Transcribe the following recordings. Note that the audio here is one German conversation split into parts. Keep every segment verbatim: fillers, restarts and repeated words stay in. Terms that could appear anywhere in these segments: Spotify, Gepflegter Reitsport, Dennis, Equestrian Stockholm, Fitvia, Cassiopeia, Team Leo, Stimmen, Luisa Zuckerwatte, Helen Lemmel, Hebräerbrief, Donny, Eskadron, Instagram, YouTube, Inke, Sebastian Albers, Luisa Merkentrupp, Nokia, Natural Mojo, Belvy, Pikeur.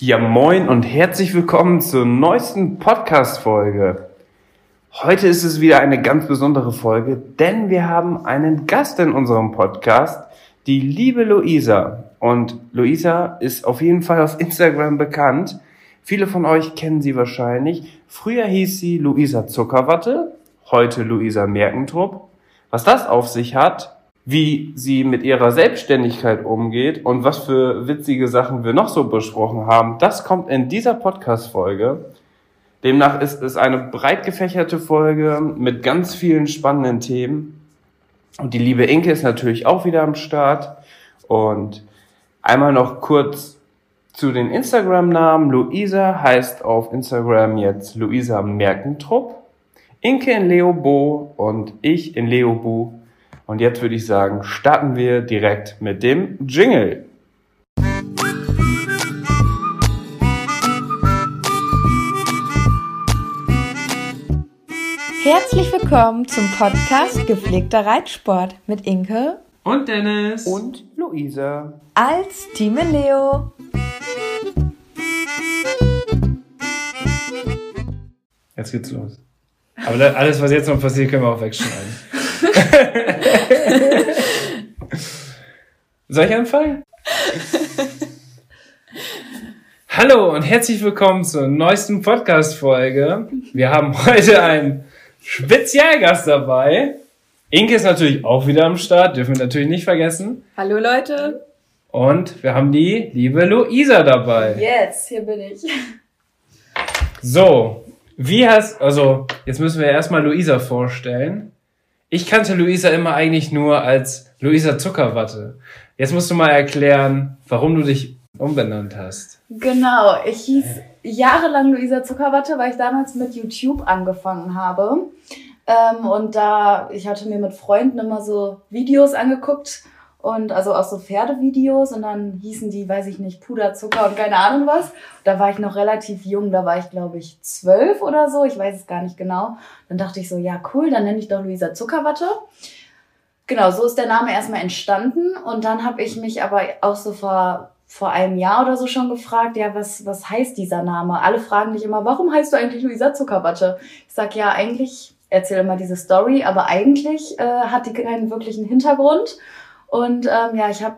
Ja, moin und herzlich willkommen zur neuesten Podcast-Folge. Heute ist es wieder eine ganz besondere Folge, denn wir haben einen Gast in unserem Podcast, die liebe Luisa. Und Luisa ist auf jeden Fall auf Instagram bekannt. Viele von euch kennen sie wahrscheinlich. Früher hieß sie Luisa Zuckerwatte, heute Luisa Merkentrupp. Was das auf sich hat, wie sie mit ihrer Selbstständigkeit umgeht und was für witzige Sachen wir noch so besprochen haben, das kommt in dieser Podcast-Folge. Demnach ist es eine breit gefächerte Folge mit ganz vielen spannenden Themen. Und die liebe Inke ist natürlich auch wieder am Start. Und einmal noch kurz zu den Instagram-Namen. Luisa heißt auf Instagram jetzt Luisa Merkentrupp, Inke in Leobo und ich in Leobu. Und jetzt würde ich sagen, starten wir direkt mit dem Jingle. Herzlich willkommen zum Podcast Gepflegter Reitsport mit Inke und Dennis und Luisa als Team Leo. Jetzt geht's los. Aber alles, was jetzt noch passiert, können wir auch wegschneiden. Soll ich anfangen? Hallo und herzlich willkommen zur neuesten Podcast-Folge. Wir haben heute einen Spezialgast dabei. Inke ist natürlich auch wieder am Start, dürfen wir natürlich nicht vergessen. Hallo Leute. Und wir haben die liebe Luisa dabei. Yes, hier bin ich. So, wie hast, also jetzt müssen wir erstmal Luisa vorstellen. Ich kannte Luisa immer eigentlich nur als Luisa Zuckerwatte. Jetzt musst du mal erklären, warum du dich umbenannt hast. Genau, ich hieß jahrelang Luisa Zuckerwatte, weil ich damals mit YouTube angefangen habe. Und da, ich hatte mir mit Freunden immer so Videos angeguckt, und also auch so Pferdevideos, und dann hießen die, weiß ich nicht, Puderzucker und keine Ahnung was. Da war ich noch relativ jung, da war ich, glaube ich, zwölf oder so, ich weiß es gar nicht genau. Dann dachte ich so, ja cool, dann nenne ich doch Luisa Zuckerwatte. Genau, so ist der Name erstmal entstanden, und dann habe ich mich aber auch so vor, vor einem Jahr oder so schon gefragt, ja, was, was heißt dieser Name? Alle fragen mich immer, warum heißt du eigentlich Luisa Zuckerwatte? Ich sag ja, eigentlich, erzähle immer diese Story, aber eigentlich äh, hat die keinen wirklichen Hintergrund. Und ähm, ja, ich habe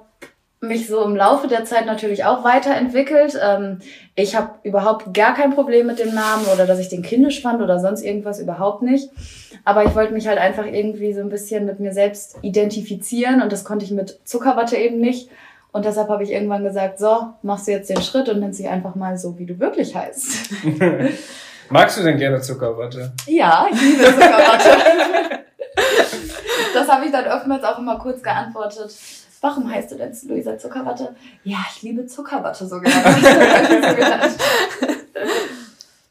mich so im Laufe der Zeit natürlich auch weiterentwickelt. Ähm, ich habe überhaupt gar kein Problem mit dem Namen oder dass ich den kindisch fand oder sonst irgendwas, überhaupt nicht. Aber ich wollte mich halt einfach irgendwie so ein bisschen mit mir selbst identifizieren, und das konnte ich mit Zuckerwatte eben nicht. Und deshalb habe ich irgendwann gesagt, so, machst du jetzt den Schritt und nennst dich einfach mal so, wie du wirklich heißt. Magst du denn gerne Zuckerwatte? Ja, ich liebe Zuckerwatte. Das habe ich dann oftmals auch immer kurz geantwortet. Warum heißt du denn Luisa Zuckerwatte? Ja, ich liebe Zuckerwatte sogar.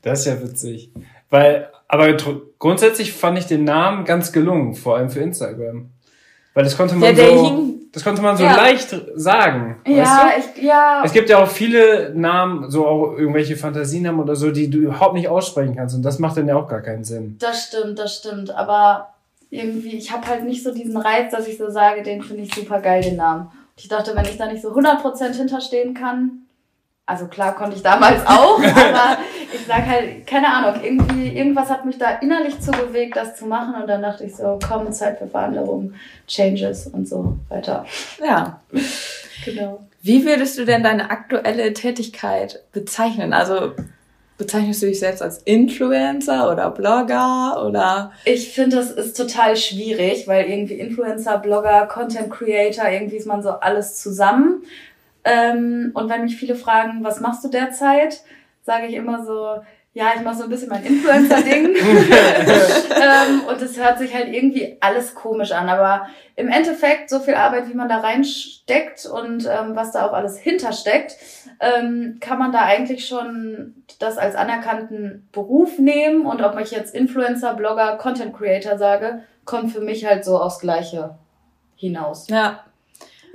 Das ist ja witzig. Weil, aber grundsätzlich fand ich den Namen ganz gelungen, vor allem für Instagram. Weil das konnte man ja, so, hing, das konnte man so ja. leicht sagen. Ja, weißt du? ich, ja. Es gibt ja auch viele Namen, so auch irgendwelche Fantasienamen oder so, die du überhaupt nicht aussprechen kannst. Und das macht dann ja auch gar keinen Sinn. Das stimmt, das stimmt. Aber irgendwie, ich habe halt nicht so diesen Reiz, dass ich so sage, den finde ich super geil, den Namen. Und ich dachte, wenn ich da nicht so hundert Prozent hinterstehen kann, also klar konnte ich damals auch, aber ich sag halt, keine Ahnung, irgendwie, irgendwas hat mich da innerlich zu bewegt, das zu machen, und dann dachte ich so, komm, Zeit für Veränderung, Changes und so weiter. Ja, genau. Wie würdest du denn deine aktuelle Tätigkeit bezeichnen? Also bezeichnest du dich selbst als Influencer oder Blogger oder? Ich finde, das ist total schwierig, weil irgendwie Influencer, Blogger, Content Creator, irgendwie ist man so alles zusammen. Ähm, und wenn mich viele fragen, was machst du derzeit, sage ich immer so, ja, ich mache so ein bisschen mein Influencer-Ding. ähm, und es hört sich halt irgendwie alles komisch an. Aber im Endeffekt, so viel Arbeit, wie man da reinsteckt und ähm, was da auch alles hintersteckt, ähm, kann man da eigentlich schon das als anerkannten Beruf nehmen. Und ob ich jetzt Influencer, Blogger, Content-Creator sage, kommt für mich halt so aufs Gleiche hinaus. Ja.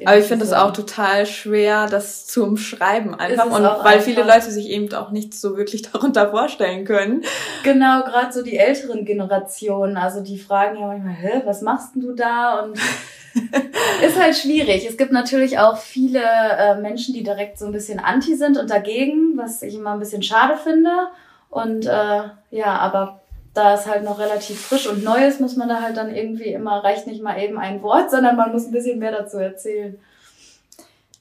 Aber ich finde es auch total schwer, das zu umschreiben einfach. Und weil viele Leute sich eben auch nicht so wirklich darunter vorstellen können. Genau, gerade so die älteren Generationen. Also die fragen ja manchmal, hä, was machst denn du da? Und ist halt schwierig. Es gibt natürlich auch viele äh, Menschen, die direkt so ein bisschen anti sind und dagegen, was ich immer ein bisschen schade finde. Und äh, ja, aber... da es halt noch relativ frisch und neu ist, muss man da halt dann irgendwie immer, reicht nicht mal eben ein Wort, sondern man muss ein bisschen mehr dazu erzählen.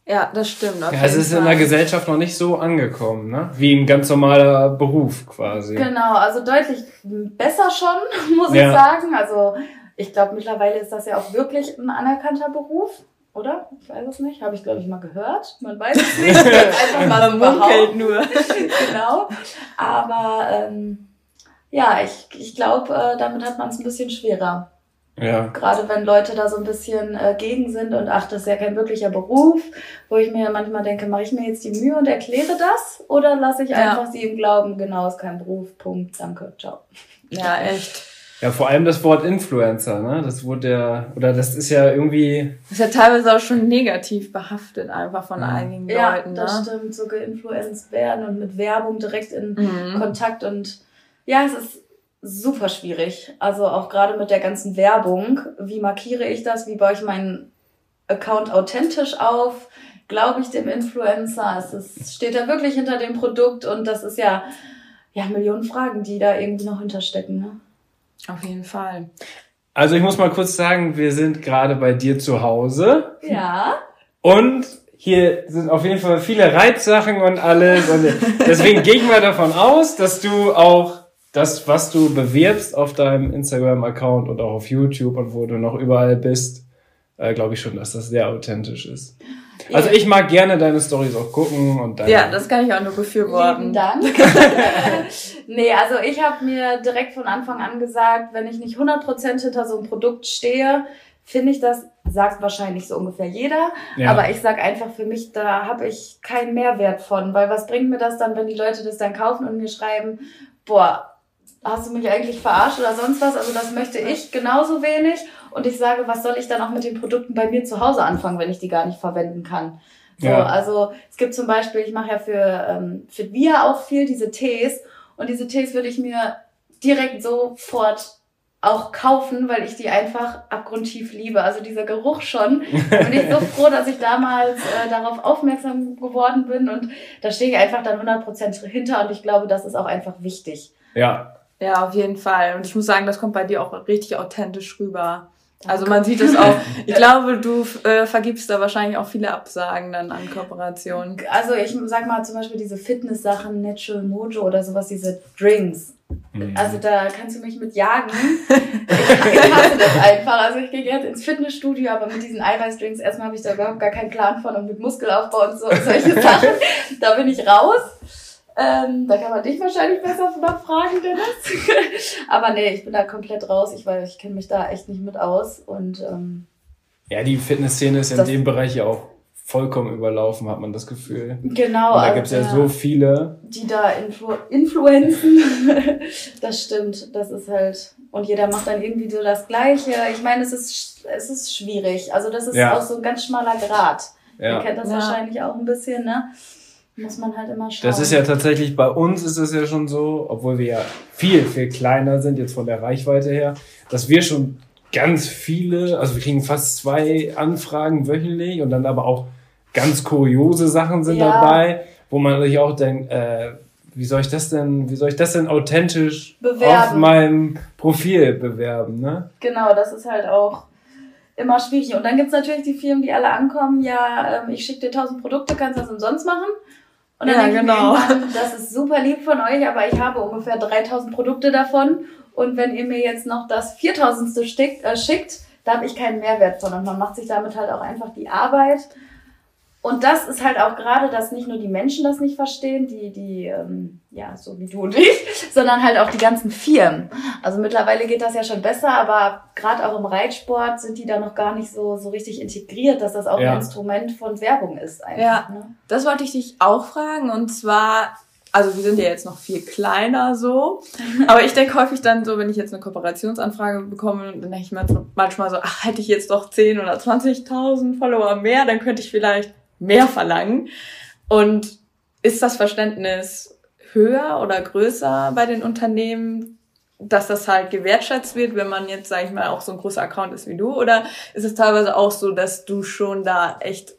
Ja, das stimmt. Ja, es ist in der Gesellschaft noch nicht so angekommen, ne? Wie ein ganz normaler Beruf quasi. Genau, also deutlich besser schon, muss ja. ich sagen. Also ich glaube, mittlerweile ist das ja auch wirklich ein anerkannter Beruf, oder? Ich weiß es nicht, habe ich glaube ich mal gehört. Man weiß es nicht, einfach mal munkelt nur. Genau, aber... Ähm, ja, ich, ich glaube, damit hat man es ein bisschen schwerer. Ja. Gerade wenn Leute da so ein bisschen äh, gegen sind und ach, das ist ja kein wirklicher Beruf, wo ich mir manchmal denke, mache ich mir jetzt die Mühe und erkläre das oder lasse ich ja. einfach sie im Glauben, genau, ist kein Beruf, Punkt, danke, ciao. Ja, echt. Ja, vor allem das Wort Influencer, ne? Das wurde ja, oder das ist ja irgendwie... Das ist ja teilweise auch schon negativ behaftet einfach von ja. einigen ja, Leuten. Ja, das ne? stimmt, so geinfluenced werden und mit Werbung direkt in mhm. Kontakt und... Ja, es ist super schwierig. Also auch gerade mit der ganzen Werbung. Wie markiere ich das? Wie baue ich meinen Account authentisch auf? Glaube ich dem Influencer? Es ist, steht er wirklich hinter dem Produkt? Und das ist ja, ja Millionen Fragen, die da irgendwie noch hinterstecken. Ne? Auf jeden Fall. Also ich muss mal kurz sagen, wir sind gerade bei dir zu Hause. Ja. Und... hier sind auf jeden Fall viele Reitsachen und alles. Und deswegen gehe ich mal davon aus, dass du auch das, was du bewirbst auf deinem Instagram-Account und auch auf YouTube und wo du noch überall bist, äh, glaube ich schon, dass das sehr authentisch ist. Also ich mag gerne deine Storys auch gucken. Und deine ja, das kann ich auch nur befürworten. Lieben Dank. Nee, also ich habe mir direkt von Anfang an gesagt, wenn ich nicht hundert Prozent hinter so einem Produkt stehe, finde ich das, sagt wahrscheinlich so ungefähr jeder, ja. aber ich sag einfach für mich, da habe ich keinen Mehrwert von, weil was bringt mir das dann, wenn die Leute das dann kaufen und mir schreiben, boah, hast du mich eigentlich verarscht oder sonst was, also das möchte ich genauso wenig und ich sage, was soll ich dann auch mit den Produkten bei mir zu Hause anfangen, wenn ich die gar nicht verwenden kann. So, ja. Also es gibt zum Beispiel, ich mache ja für ähm, Fitvia auch viel diese Tees und diese Tees würde ich mir direkt sofort auch kaufen, weil ich die einfach abgrundtief liebe. Also dieser Geruch schon. Bin ich so froh, dass ich damals äh, darauf aufmerksam geworden bin. Und da stehe ich einfach dann hundert Prozent hinter. Und ich glaube, das ist auch einfach wichtig. Ja. Ja, auf jeden Fall. Und ich muss sagen, das kommt bei dir auch richtig authentisch rüber. Also man sieht es auch. Ich glaube, du äh, vergibst da wahrscheinlich auch viele Absagen dann an Kooperationen. Also ich sag mal zum Beispiel diese Fitness-Sachen, Natural Mojo oder sowas, diese Drinks. Mhm. Also da kannst du mich mit jagen. Ich, ich hasse das einfach. Also ich gehe jetzt ins Fitnessstudio, aber mit diesen Eiweißdrinks erstmal habe ich da überhaupt gar keinen Plan von und mit Muskelaufbau und so und solche Sachen. Da bin ich raus. Ähm, da kann man dich wahrscheinlich besser fragen, Dennis. Aber nee, ich bin da komplett raus. Ich weiß, ich kenne mich da echt nicht mit aus. Und ähm, ja, die Fitnessszene ist in dem Bereich ja auch vollkommen überlaufen, hat man das Gefühl. Genau. Und da also, gibt es ja, ja so viele. Die da Influ- Influenzen. Das stimmt, das ist halt... Und jeder macht dann irgendwie so das Gleiche. Ich meine, es ist, es ist schwierig. Also das ist ja. auch so ein ganz schmaler Grat. Ja. Ihr kennt das ja. wahrscheinlich auch ein bisschen, ne? Muss man halt immer schauen. Das ist ja tatsächlich, bei uns ist es ja schon so, obwohl wir ja viel, viel kleiner sind, jetzt von der Reichweite her, dass wir schon ganz viele, also wir kriegen fast zwei Anfragen wöchentlich und dann aber auch ganz kuriose Sachen sind ja. dabei, wo man sich auch denkt, äh, wie soll ich das denn, wie soll ich das denn authentisch bewerben. Auf meinem Profil bewerben, ne? Genau, das ist halt auch immer schwierig. Und dann gibt's natürlich die Firmen, die alle ankommen, ja, ich schicke dir tausend Produkte, kannst das umsonst machen? Und dann ja, denke genau. ich mir irgendwann, das ist super lieb von euch, aber ich habe ungefähr dreitausend Produkte davon. Und wenn ihr mir jetzt noch das viertausendste schickt, äh, schickt da habe ich keinen Mehrwert von. Und man macht sich damit halt auch einfach die Arbeit. Und das ist halt auch gerade, dass nicht nur die Menschen das nicht verstehen, die, die ähm, ja, so wie du und ich, sondern halt auch die ganzen Firmen. Also mittlerweile geht das ja schon besser, aber gerade auch im Reitsport sind die da noch gar nicht so, so richtig integriert, dass das auch ja. ein Instrument von Werbung ist. Einfach, ja, ne? Das wollte ich dich auch fragen. Und zwar, also wir sind ja jetzt noch viel kleiner so, aber ich denke häufig dann so, wenn ich jetzt eine Kooperationsanfrage bekomme, dann denke ich mir manchmal so, ach, hätte ich jetzt doch zehn oder zwanzigtausend Follower mehr, dann könnte ich vielleicht mehr verlangen. Und ist das Verständnis höher oder größer bei den Unternehmen, dass das halt gewertschätzt wird, wenn man jetzt, sag ich mal, auch so ein großer Account ist wie du? Oder ist es teilweise auch so, dass du schon da echt,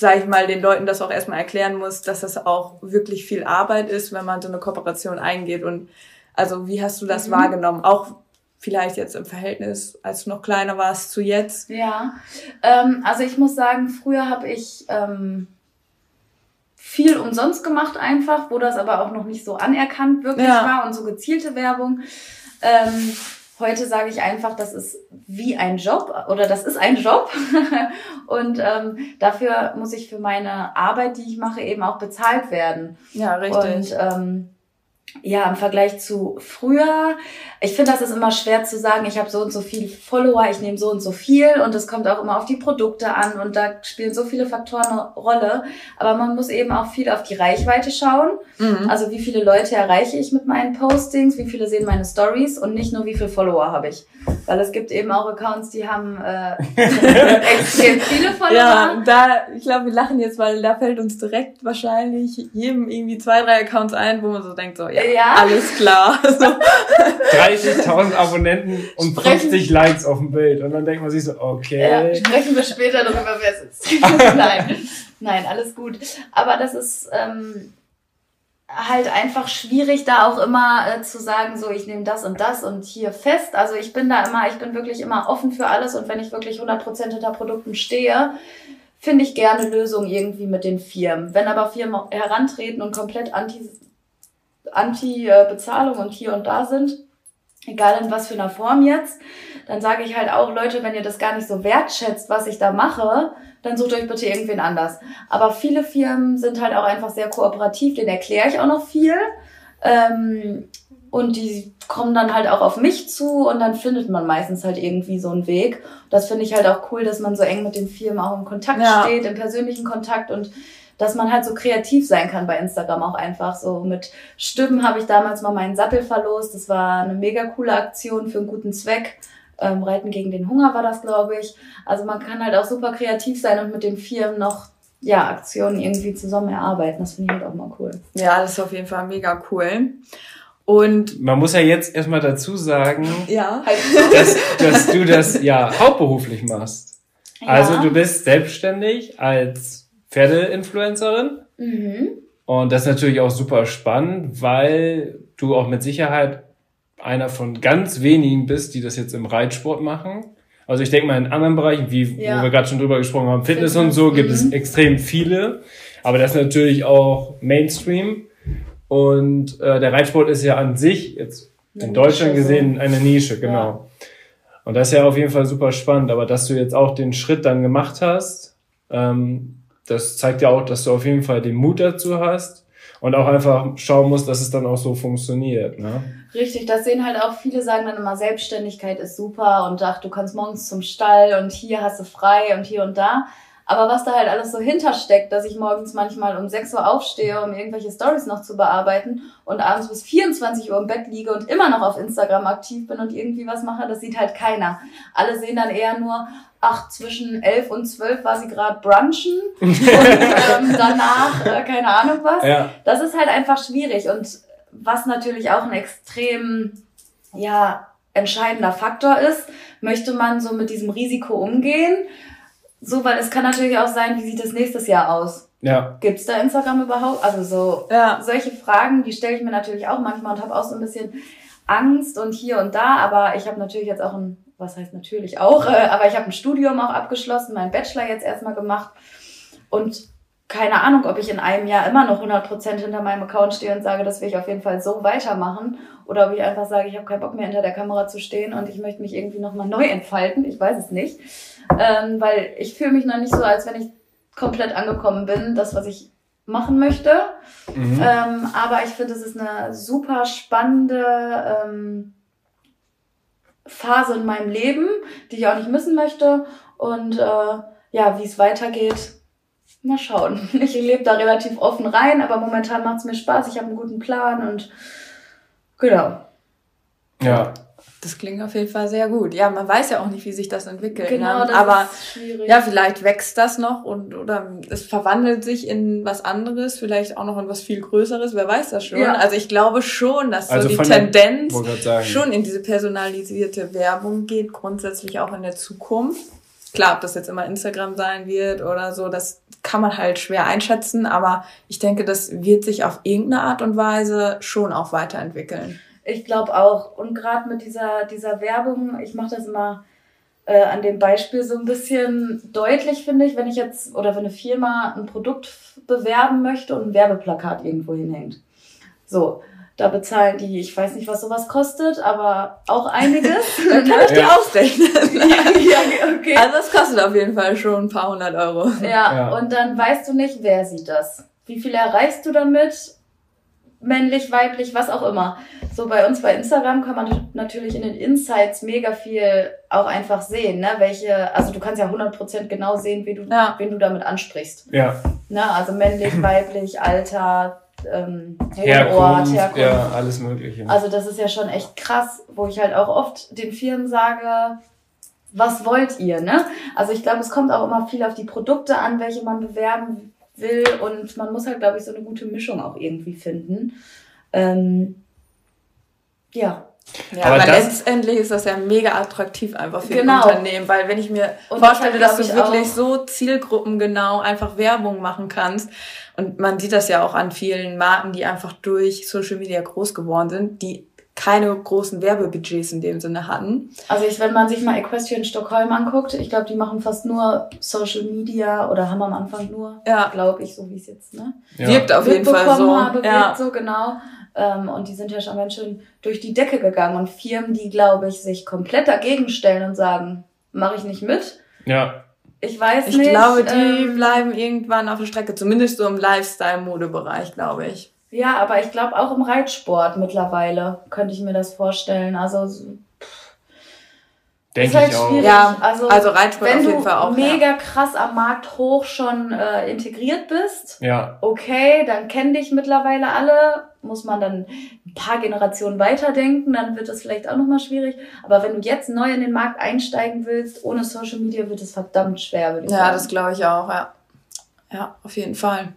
sag ich mal, den Leuten das auch erstmal erklären musst, dass das auch wirklich viel Arbeit ist, wenn man so eine Kooperation eingeht? Und also wie hast du das mhm. wahrgenommen? Auch vielleicht jetzt im Verhältnis, als du noch kleiner warst, zu jetzt? Ja, ähm, also ich muss sagen, früher habe ich ähm, viel umsonst gemacht einfach, wo das aber auch noch nicht so anerkannt wirklich ja. war und so gezielte Werbung. Ähm, heute sage ich einfach, das ist wie ein Job oder das ist ein Job und ähm, dafür muss ich für meine Arbeit, die ich mache, eben auch bezahlt werden. Ja, richtig. Und, ähm, ja, im Vergleich zu früher, ich finde, das ist immer schwer zu sagen, ich habe so und so viele Follower, ich nehme so und so viel und es kommt auch immer auf die Produkte an und da spielen so viele Faktoren eine Rolle, aber man muss eben auch viel auf die Reichweite schauen, mhm. also wie viele Leute erreiche ich mit meinen Postings, wie viele sehen meine Stories und nicht nur wie viele Follower habe ich, weil es gibt eben auch Accounts, die haben äh, extrem viele Follower. Ja, da, ich glaube, wir lachen jetzt, weil da fällt uns direkt wahrscheinlich jedem irgendwie zwei, drei Accounts ein, wo man so denkt, so, ja, ja. alles klar. So. dreißigtausend Abonnenten und sprechen. fünfzig Likes auf dem Bild. Und dann denkt man sich so, okay. Ja, sprechen wir später darüber, wer sitzt. Nein. Nein, alles gut. Aber das ist ähm, halt einfach schwierig, da auch immer äh, zu sagen, so ich nehme das und das und hier fest. Also ich bin da immer, ich bin wirklich immer offen für alles. Und wenn ich wirklich hundert Prozent hinter Produkten stehe, finde ich gerne Lösungen irgendwie mit den Firmen. Wenn aber Firmen herantreten und komplett anti Anti-Bezahlung und hier und da sind, egal in was für einer Form jetzt, dann sage ich halt auch, Leute, wenn ihr das gar nicht so wertschätzt, was ich da mache, dann sucht euch bitte irgendwen anders. Aber viele Firmen sind halt auch einfach sehr kooperativ, denen erkläre ich auch noch viel. Ähm, und die kommen dann halt auch auf mich zu und dann findet man meistens halt irgendwie so einen Weg. Das finde ich halt auch cool, dass man so eng mit den Firmen auch im Kontakt ja. steht, im persönlichen Kontakt und dass man halt so kreativ sein kann bei Instagram auch einfach. So mit Stimmen habe ich damals mal meinen Sattel verlost. Das war eine mega coole Aktion für einen guten Zweck. Ähm, Reiten gegen den Hunger war das, glaube ich. Also man kann halt auch super kreativ sein und mit den Firmen noch ja, Aktionen irgendwie zusammen erarbeiten. Das finde ich halt auch mal cool. Ja, das ist auf jeden Fall mega cool. Und man muss ja jetzt erstmal dazu sagen, ja. dass, dass du das ja hauptberuflich machst. Ja. Also du bist selbstständig als Pferdeinfluencerin. Mhm. Und das ist natürlich auch super spannend, weil du auch mit Sicherheit einer von ganz wenigen bist, die das jetzt im Reitsport machen. Also ich denke mal in anderen Bereichen, wie ja. wo wir gerade schon drüber gesprochen haben, Fitness, Fitness. und so, gibt mhm. es extrem viele. Aber das ist natürlich auch Mainstream. Und äh, der Reitsport ist ja an sich, jetzt eine in Nische Deutschland gesehen, so. eine Nische, genau. Ja. Und das ist ja auf jeden Fall super spannend. Aber dass du jetzt auch den Schritt dann gemacht hast, ähm, das zeigt ja auch, dass du auf jeden Fall den Mut dazu hast und auch einfach schauen musst, dass es dann auch so funktioniert, ne? Richtig, das sehen halt auch viele, sagen dann immer, Selbstständigkeit ist super und ach, du kannst morgens zum Stall und hier hast du frei und hier und da. Aber was da halt alles so hintersteckt, dass ich morgens manchmal um sechs Uhr aufstehe, um irgendwelche Stories noch zu bearbeiten und abends bis vierundzwanzig Uhr im Bett liege und immer noch auf Instagram aktiv bin und irgendwie was mache, das sieht halt keiner. Alle sehen dann eher nur, ach, zwischen elf und zwölf war sie gerade brunchen und ähm, danach äh, keine Ahnung was. Ja. Das ist halt einfach schwierig und was natürlich auch ein extrem, ja, entscheidender Faktor ist, möchte man so mit diesem Risiko umgehen. So, weil es kann natürlich auch sein, wie sieht das nächstes Jahr aus? Ja. Gibt's da Instagram überhaupt? Also so ja. solche Fragen, die stelle ich mir natürlich auch manchmal und habe auch so ein bisschen Angst und hier und da. Aber ich habe natürlich jetzt auch ein, was heißt natürlich auch, äh, aber ich habe ein Studium auch abgeschlossen, meinen Bachelor jetzt erstmal gemacht. Und keine Ahnung, ob ich in einem Jahr immer noch hundert Prozent hinter meinem Account stehe und sage, das will ich auf jeden Fall so weitermachen. Oder ob ich einfach sage, ich habe keinen Bock mehr hinter der Kamera zu stehen und ich möchte mich irgendwie nochmal neu entfalten. Ich weiß es nicht. Ähm, weil ich fühle mich noch nicht so, als wenn ich komplett angekommen bin, das, was ich machen möchte. Mhm. Ähm, aber ich finde, es ist eine super spannende ähm, Phase in meinem Leben, die ich auch nicht missen möchte. Und äh, ja, wie es weitergeht, mal schauen. Ich lebe da relativ offen rein, aber momentan macht es mir Spaß. Ich habe einen guten Plan und genau. Ja. Das klingt auf jeden Fall sehr gut. Ja, man weiß ja auch nicht, wie sich das entwickelt. Genau, ne? Das aber ist schwierig. Ja, vielleicht wächst das noch und oder es verwandelt sich in was anderes, vielleicht auch noch in was viel Größeres. Wer weiß das schon? Ja. Also ich glaube schon, dass also so die Tendenz den, schon in diese personalisierte Werbung geht, grundsätzlich auch in der Zukunft. Klar, ob das jetzt immer Instagram sein wird oder so, das kann man halt schwer einschätzen. Aber ich denke, das wird sich auf irgendeine Art und Weise schon auch weiterentwickeln. Ich glaube auch. Und gerade mit dieser dieser Werbung, ich mache das immer äh, an dem Beispiel so ein bisschen deutlich, finde ich, wenn ich jetzt oder wenn eine Firma ein Produkt bewerben möchte und ein Werbeplakat irgendwo hinhängt. So, da bezahlen die, ich weiß nicht, was sowas kostet, aber auch einiges. Dann kann ich dir ja ausrechnen. Ja, okay. Also das kostet auf jeden Fall schon ein paar hundert Euro. Ja, ja, und dann weißt du nicht, wer sieht das. Wie viel erreichst du damit? Männlich, weiblich, was auch immer. So bei uns bei Instagram kann man natürlich in den Insights mega viel auch einfach sehen, ne? Welche, also du kannst ja hundert Prozent genau sehen, wie du, ja. wen du damit ansprichst. Ja. Ne? Also männlich, weiblich, Alter, ähm, Herkunft, Herkunft. Ja, alles Mögliche. Also das ist ja schon echt krass, wo ich halt auch oft den Firmen sage, was wollt ihr, ne? Also ich glaube, es kommt auch immer viel auf die Produkte an, welche man bewerben will und man muss halt, glaube ich, so eine gute Mischung auch irgendwie finden. Ähm, ja. Ja, aber, aber letztendlich ist das ja mega attraktiv einfach für genau. ein Unternehmen, weil wenn ich mir und vorstelle, das halt, dass du wirklich so zielgruppengenau einfach Werbung machen kannst und man sieht das ja auch an vielen Marken, die einfach durch Social Media groß geworden sind, die keine großen Werbebudgets in dem Sinne hatten. Also ich, wenn man sich mal Equestrian Stockholm anguckt, ich glaube, die machen fast nur Social Media oder haben am Anfang nur, ja. glaube ich, so wie es jetzt, ne? Ja. Wirkt auf jeden Fall so. Habe, wirkt ja. so, genau. Ähm, und die sind ja schon ganz schön durch die Decke gegangen und Firmen, die, glaube ich, sich komplett dagegen stellen und sagen, mache ich nicht mit. Ja. Ich weiß ich nicht. Ich glaube, die ähm, bleiben irgendwann auf der Strecke, zumindest so im Lifestyle-Mode-Bereich, glaube ich. Ja, aber ich glaube auch im Reitsport mittlerweile könnte ich mir das vorstellen. Also pff, denke ist halt ich schwierig. Auch. Ja, also, also Reitsport wenn auf jeden Fall auch. Wenn du mega ja. krass am Markt hoch schon äh, integriert bist, ja. okay, dann kennen dich mittlerweile alle. Muss man dann ein paar Generationen weiterdenken, dann wird es vielleicht auch nochmal schwierig. Aber wenn du jetzt neu in den Markt einsteigen willst, ohne Social Media wird es verdammt schwer, würde ich ja, sagen. Ja, das glaube ich auch. Ja. ja, auf jeden Fall.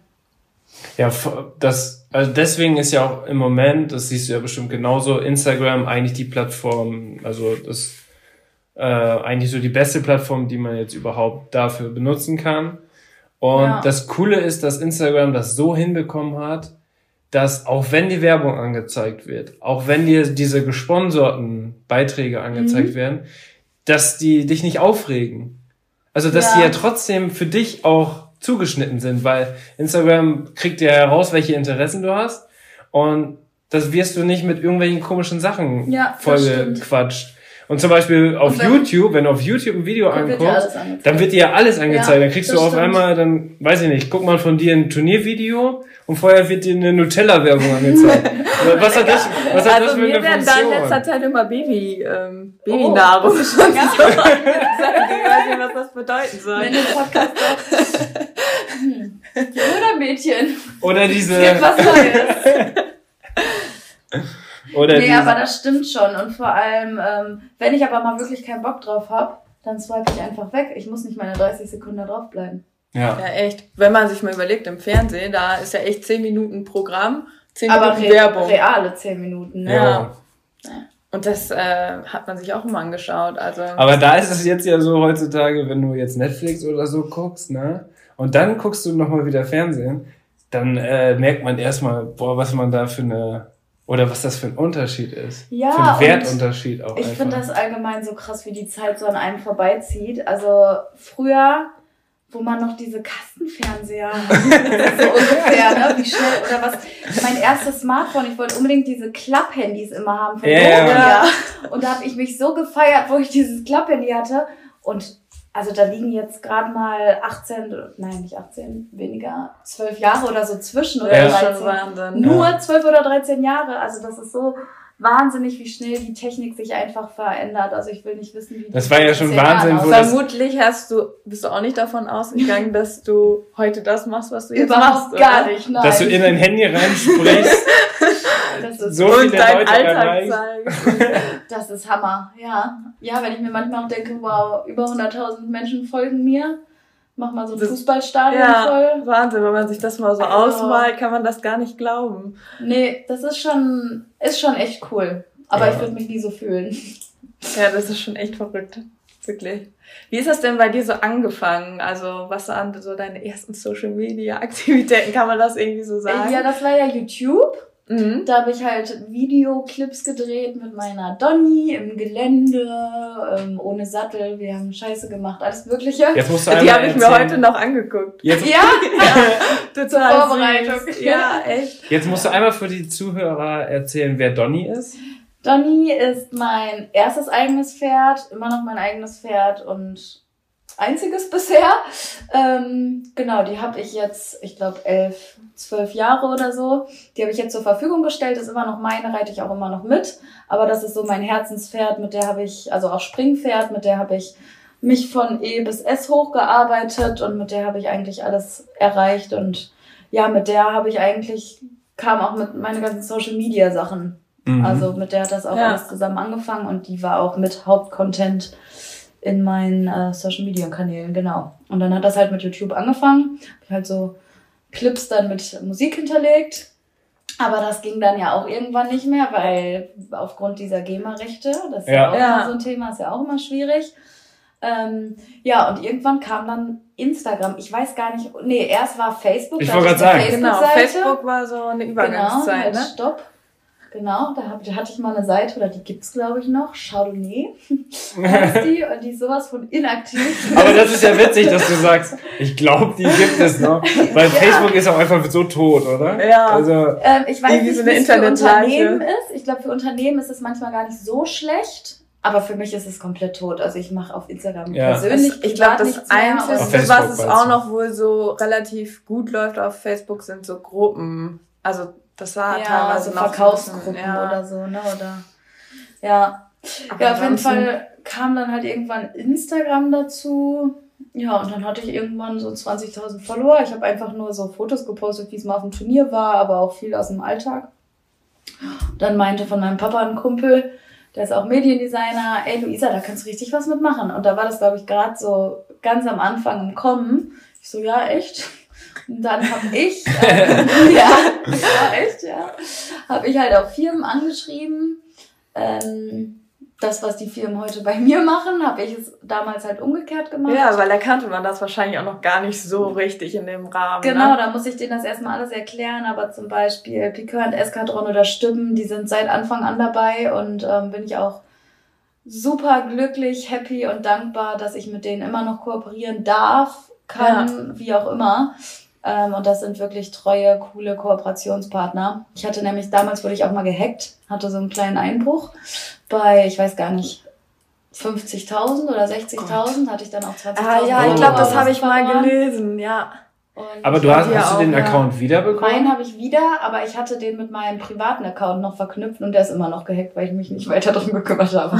Ja, das, also deswegen ist ja auch im Moment, das siehst du ja bestimmt genauso, Instagram eigentlich die Plattform, also das äh, eigentlich so die beste Plattform, die man jetzt überhaupt dafür benutzen kann. Und ja. das Coole ist, dass Instagram das so hinbekommen hat, dass auch wenn die Werbung angezeigt wird, auch wenn dir diese gesponserten Beiträge angezeigt mhm. werden, dass die dich nicht aufregen. Also, dass ja. die ja trotzdem für dich auch zugeschnitten sind, weil Instagram kriegt ja heraus, welche Interessen du hast und das wirst du nicht mit irgendwelchen komischen Sachen ja, vollgequatscht. Und zum Beispiel auf wenn, YouTube, wenn du auf YouTube ein Video anguckst, wird dann wird dir ja alles angezeigt. Ja, dann kriegst du auf stimmt. einmal, dann weiß ich nicht, guck mal von dir ein Turniervideo und vorher wird dir eine Nutella-Werbung angezeigt. Was hat das, was hat also das für eine Funktion? Wir werden da in letzter Zeit immer Baby, ähm, Babynahrung. Oh, das ist schon ja. so. Ich weiß nicht, was das bedeuten soll. Wenn du Podcast hast. Oder Mädchen. Oder diese. Es gibt was Neues. Oder nee, diese. Aber das stimmt schon. Und vor allem, ähm, wenn ich aber mal wirklich keinen Bock drauf habe, dann swipe ich einfach weg. Ich muss nicht meine dreißig Sekunden da drauf bleiben. Ja. Ja, echt. Wenn man sich mal überlegt, im Fernsehen, da ist ja echt zehn Minuten Programm, zehn Minuten re- Werbung. Reale zehn Minuten, ne? Ja. ja. Und das äh, hat man sich auch immer angeschaut. Also. Aber da ist es jetzt ja so heutzutage, wenn du jetzt Netflix oder so guckst, ne? Und dann guckst du nochmal wieder Fernsehen, dann äh, merkt man erstmal, boah, was man da für eine. Oder was das für ein Unterschied ist. Ja, für einen Wertunterschied auch. Ich finde das allgemein so krass, wie die Zeit so an einem vorbeizieht. Also früher, wo man noch diese Kastenfernseher hatte, so ungefähr, ne? Wie schnell oder was. Mein erstes Smartphone, ich wollte unbedingt diese Klapphandys immer haben von Nokia. Yeah. Und da habe ich mich so gefeiert, wo ich dieses Klapphandy hatte. Und Also da liegen jetzt gerade mal achtzehn, nein nicht achtzehn, weniger, zwölf Jahre oder so zwischen oder ja, dreizehn. Schon Wahnsinn. Nur ja. zwölf oder dreizehn Jahre. Also das ist so wahnsinnig, wie schnell die Technik sich einfach verändert. Also ich will nicht wissen, wie die Das war ja schon Wahnsinn. Wo Vermutlich hast du, bist du auch nicht davon ausgegangen, dass du heute das machst, was du jetzt Überhaupt machst. Gar oder? Nicht, nein. Dass du in dein Handy reinsprichst. Das ist so viele dein Leute Alltag zeigen. Das ist Hammer, ja. Ja, wenn ich mir manchmal auch denke, wow, über hunderttausend Menschen folgen mir. Mach mal so ein Fußballstadion ja, voll. Wahnsinn, wenn man sich das mal so also, ausmalt, kann man das gar nicht glauben. Nee, das ist schon, ist schon echt cool. Aber ja. ich würde mich nie so fühlen. Ja, das ist schon echt verrückt. Wirklich. Wie ist das denn bei dir so angefangen? Also, was waren so deine ersten Social-Media-Aktivitäten? Kann man das irgendwie so sagen? Ja, das war ja YouTube. Mhm. Da habe ich halt Videoclips gedreht mit meiner Donny im Gelände, ähm, ohne Sattel. Wir haben Scheiße gemacht, alles Mögliche. Jetzt musst du die habe ich erzählen. Mir heute noch angeguckt. Jetzt ja, ja. total Zur Vorbereitung. Süß. Ja, echt. Jetzt musst du einmal für die Zuhörer erzählen, wer Donny ist. Donny ist mein erstes eigenes Pferd, immer noch mein eigenes Pferd und einziges bisher. Ähm, genau, die habe ich jetzt, ich glaube, elf, zwölf Jahre oder so. Die habe ich jetzt zur Verfügung gestellt, ist immer noch meine, reite ich auch immer noch mit. Aber das ist so mein Herzenspferd, mit der habe ich, also auch Springpferd, mit der habe ich mich von E bis S hochgearbeitet und mit der habe ich eigentlich alles erreicht. Und ja, mit der habe ich eigentlich, kam auch mit meine ganzen Social-Media-Sachen. Mhm. Also mit der hat das auch ja. alles zusammen angefangen und die war auch mit Hauptcontent in meinen äh, Social-Media-Kanälen, genau. Und dann hat das halt mit YouTube angefangen. Hab halt so Clips dann mit Musik hinterlegt. Aber das ging dann ja auch irgendwann nicht mehr, weil aufgrund dieser GEMA-Rechte, das ist ja, ja auch ja. immer so ein Thema, ist ja auch immer schwierig. Ähm, ja, und irgendwann kam dann Instagram. Ich weiß gar nicht, nee, erst war Facebook. Ich wollte gerade sagen, genau, Facebook war so eine Übergangszeit. Genau, halt ne? Stopp. Genau, da, hab, da hatte ich mal eine Seite, oder die gibt's glaube ich noch, Chardonnay heißt die, und die ist sowas von inaktiv. Aber das ist ja witzig, dass du sagst, ich glaube, die gibt es noch, weil ja. Facebook ist auch einfach so tot, oder? Ja, also, ähm, ich weiß nicht, so wie es für Unternehmen ist. Ich glaube, für Unternehmen ist es manchmal gar nicht so schlecht. Aber für mich ist es komplett tot. Also ich mache auf Instagram ja. persönlich. Ich glaube, das Einzige, was es auch noch wohl so relativ gut läuft auf Facebook, sind so Gruppen. Also das war ja, teilweise so Verkaufsgruppen ja. oder so, ne? Oder ja. Aber ja, auf jeden Fall kam dann halt irgendwann Instagram dazu. Ja, und dann hatte ich irgendwann so zwanzigtausend Follower. Ich habe einfach nur so Fotos gepostet, wie es mal auf dem Turnier war, aber auch viel aus dem Alltag. Und dann meinte von meinem Papa ein Kumpel, der ist auch Mediendesigner, ey Luisa, da kannst du richtig was mitmachen. Und da war das, glaube ich, gerade so ganz am Anfang im Kommen. Ich so, ja, echt? Und dann habe ich, äh, ja, ja, echt, ja, habe ich halt auch Firmen angeschrieben. Ähm, das, was die Firmen heute bei mir machen, habe ich es damals halt umgekehrt gemacht. Ja, weil da kannte man das wahrscheinlich auch noch gar nicht so richtig in dem Rahmen. Genau, ne? Da muss ich denen das erstmal alles erklären, aber zum Beispiel Pikeur und Eskadron oder Stimmen, die sind seit Anfang an dabei und ähm, bin ich auch super glücklich, happy und dankbar, dass ich mit denen immer noch kooperieren darf, kann, ja. wie auch immer. Ähm, und das sind wirklich treue, coole Kooperationspartner. Ich hatte nämlich, damals wurde ich auch mal gehackt, hatte so einen kleinen Einbruch bei, ich weiß gar nicht, fünfzigtausend oder sechzigtausend, hatte ich dann auch zwanzigtausend. Ah ja, ich glaube, das habe ich mal gelesen, ja. Und aber du hast, hast du den Account wiederbekommen? Meinen habe ich wieder, aber ich hatte den mit meinem privaten Account noch verknüpft und der ist immer noch gehackt, weil ich mich nicht weiter drum gekümmert habe.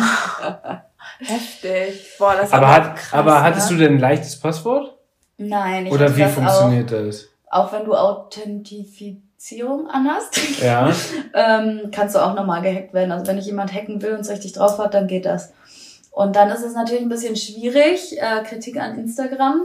Heftig. Boah, das aber hat, krass, aber hattest ne? du denn ein leichtes Passwort? Nein, ich Oder wie das funktioniert auch, das? Auch wenn du Authentifizierung anhast, ja. ähm, kannst du auch nochmal gehackt werden. Also wenn dich jemand hacken will und es richtig drauf hat, dann geht das. Und dann ist es natürlich ein bisschen schwierig, äh, Kritik an Instagram,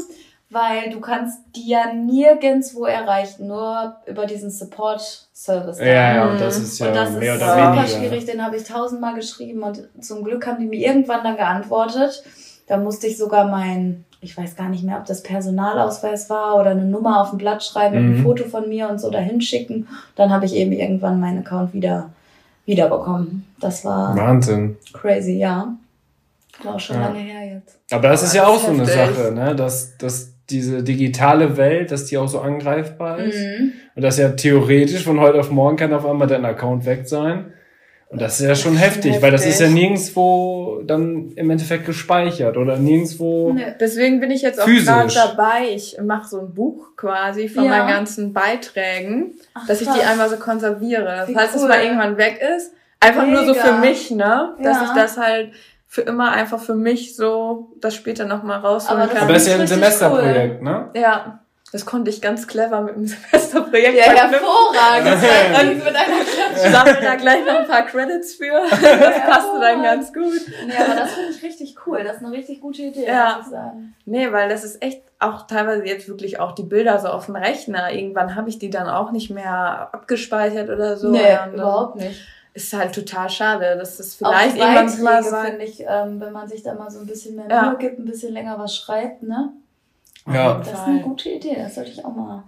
weil du kannst die ja nirgendwo erreichen, nur über diesen Support-Service. Ja, ja, und das ist ja und das mehr ist oder super weniger. Schwierig, den habe ich tausendmal geschrieben und zum Glück haben die mir irgendwann dann geantwortet. Da musste ich sogar mein... Ich weiß gar nicht mehr, ob das Personalausweis war oder eine Nummer auf dem Blatt schreiben, mhm. ein Foto von mir und so dahin schicken. Dann habe ich eben irgendwann meinen Account wieder, wieder bekommen. Das war Wahnsinn. Crazy, ja. War auch schon ja. lange her jetzt. Aber das, Aber das ist ja auch so eine Sache, ne? Dass, dass diese digitale Welt, dass die auch so angreifbar ist. Mhm. Und dass ja theoretisch von heute auf morgen kann auf einmal dein Account weg sein. Und das ist ja schon heftig, heftig, weil das ist ja nirgendwo dann im Endeffekt gespeichert oder nirgendwo. Nee. Deswegen bin ich jetzt auch gerade dabei. Ich mache so ein Buch quasi von ja. meinen ganzen Beiträgen, Ach, dass ich die einmal so konserviere. Wie Falls cool. es mal irgendwann weg ist. Einfach Mega. nur so für mich, ne? Dass ja. ich das halt für immer einfach für mich so, das später nochmal rausholen aber das kann. Aber das ist ja ein Semesterprojekt, cool. ne? Ja. Das konnte ich ganz clever mit dem Semesterprojekt. Ja, hervorragend. Und mit einer sammle da gleich noch ein paar Credits für. Das ja, passte dann ganz gut. Nee, aber das finde ich richtig cool. Das ist eine richtig gute Idee, ja. muss ich sagen. Nee, weil das ist echt auch teilweise jetzt wirklich auch die Bilder so auf dem Rechner. Irgendwann habe ich die dann auch nicht mehr abgespeichert oder so. Nee, und überhaupt nicht. Ist halt total schade, dass das vielleicht irgendwann mal sein... finde ich, ähm, wenn man sich da mal so ein bisschen mehr ja. Mühe gibt, ein bisschen länger was schreibt, ne? Ja. Das ist eine gute Idee, das sollte ich auch mal.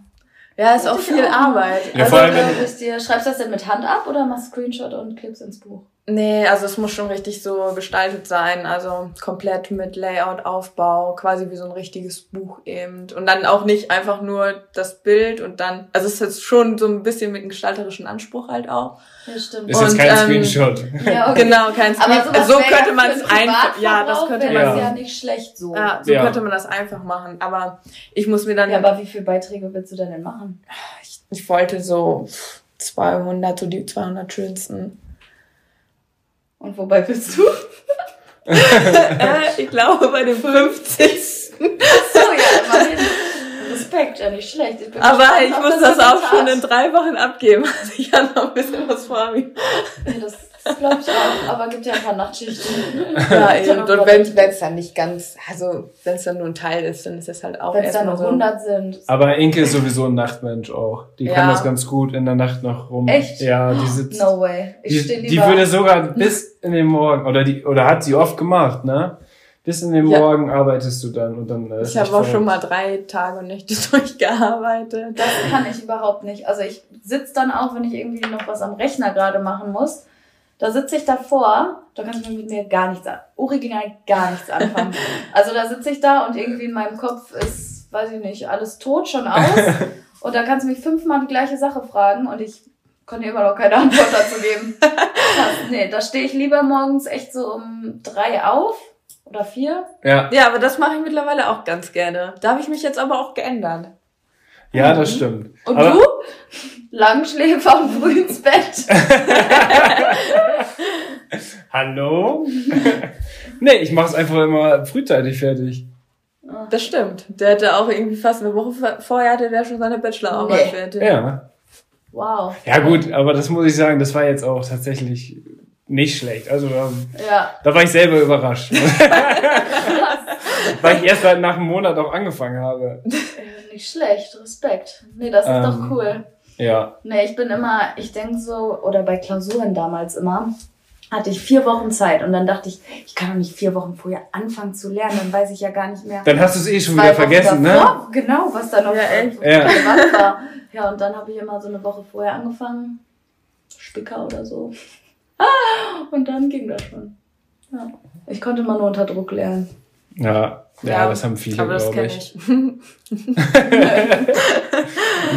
Ja, ist auch viel auch Arbeit. Ja, also, du bist dir, schreibst du das denn mit Hand ab oder machst Screenshot und klippst ins Buch? Nee, also es muss schon richtig so gestaltet sein, also komplett mit Layout, Aufbau, quasi wie so ein richtiges Buch eben. Und dann auch nicht einfach nur das Bild und dann, also es ist jetzt schon so ein bisschen mit einem gestalterischen Anspruch halt auch. Ja, stimmt. Ist und, jetzt kein ähm, Screenshot. Ja, okay. Genau, kein Screenshot. So könnte man es einfach, ja, das könnte man ja. ja nicht schlecht so. Ja, so ja. könnte man das einfach machen, aber ich muss mir dann... Ja, aber wie viele Beiträge willst du denn denn machen? Ich, ich wollte so zweihundert, so die zweihundert schönsten. Und wobei bist du? äh, ich glaube bei dem fünfzigsten Achso, ja, immerhin. Respekt, ja nicht schlecht. Ich bin aber gespannt, ich muss das, das auch schon in drei Wochen abgeben. Also ich habe noch ein bisschen was vor mir. Nee, das, das glaube ich auch. Aber gibt ja ein paar Nachtschichten. Ja, eben. Und, und wenn es dann nicht ganz, also wenn es dann nur ein Teil ist, dann ist das halt auch erstmal Wenn es dann nur so. hundert sind. Aber Inke ist sowieso ein Nachtmensch auch. Die ja. kann das ganz gut in der Nacht noch rum. Echt? Ja, die sitzt. No way. Ich stehe lieber. Die würde sogar bis in den Morgen, oder die, oder hat sie oft gemacht, ne? Bis in den ja. Morgen arbeitest du dann und dann. Äh, ich habe auch verrückt. schon mal drei Tage und Nächte durchgearbeitet. Das kann ich überhaupt nicht. Also ich sitze dann auch, wenn ich irgendwie noch was am Rechner gerade machen muss. Da sitze ich davor, da kannst du mit mir gar nichts an, original gar nichts anfangen. Also da sitze ich da und irgendwie in meinem Kopf ist, weiß ich nicht, alles tot schon aus. Und da kannst du mich fünfmal die gleiche Sache fragen und ich konnte immer noch keine Antwort dazu geben. Nee, da stehe ich lieber morgens echt so um drei auf. Oder vier? Ja. Ja, aber das mache ich mittlerweile auch ganz gerne. Da habe ich mich jetzt aber auch geändert. Ja, das stimmt. Und aber du? Langschläfer und früh ins Bett. Hallo? Nee, ich mache es einfach immer frühzeitig fertig. Das stimmt. Der hatte auch irgendwie fast eine Woche vorher, hatte der schon seine Bachelorarbeit nee. fertig. Ja. Wow. Ja gut, aber das muss ich sagen, das war jetzt auch tatsächlich... Nicht schlecht, also ähm, ja. da war ich selber überrascht. Weil ich erst halt nach einem Monat auch angefangen habe. Nicht schlecht, Respekt. Nee, das ist ähm, doch cool. Ja. Nee, ich bin immer, ich denke so, oder bei Klausuren damals immer, hatte ich vier Wochen Zeit und dann dachte ich, ich kann doch nicht vier Wochen vorher anfangen zu lernen, dann weiß ich ja gar nicht mehr. Dann hast du es eh schon wieder vergessen, davor, ne? Genau, was da noch ja, ja. war. Ja, und dann habe ich immer so eine Woche vorher angefangen, Spicker oder so. Ah, und dann ging das schon. Ja. Ich konnte immer nur unter Druck lernen. Ja, ja, ja das haben viele, glaube glaub ich. ich.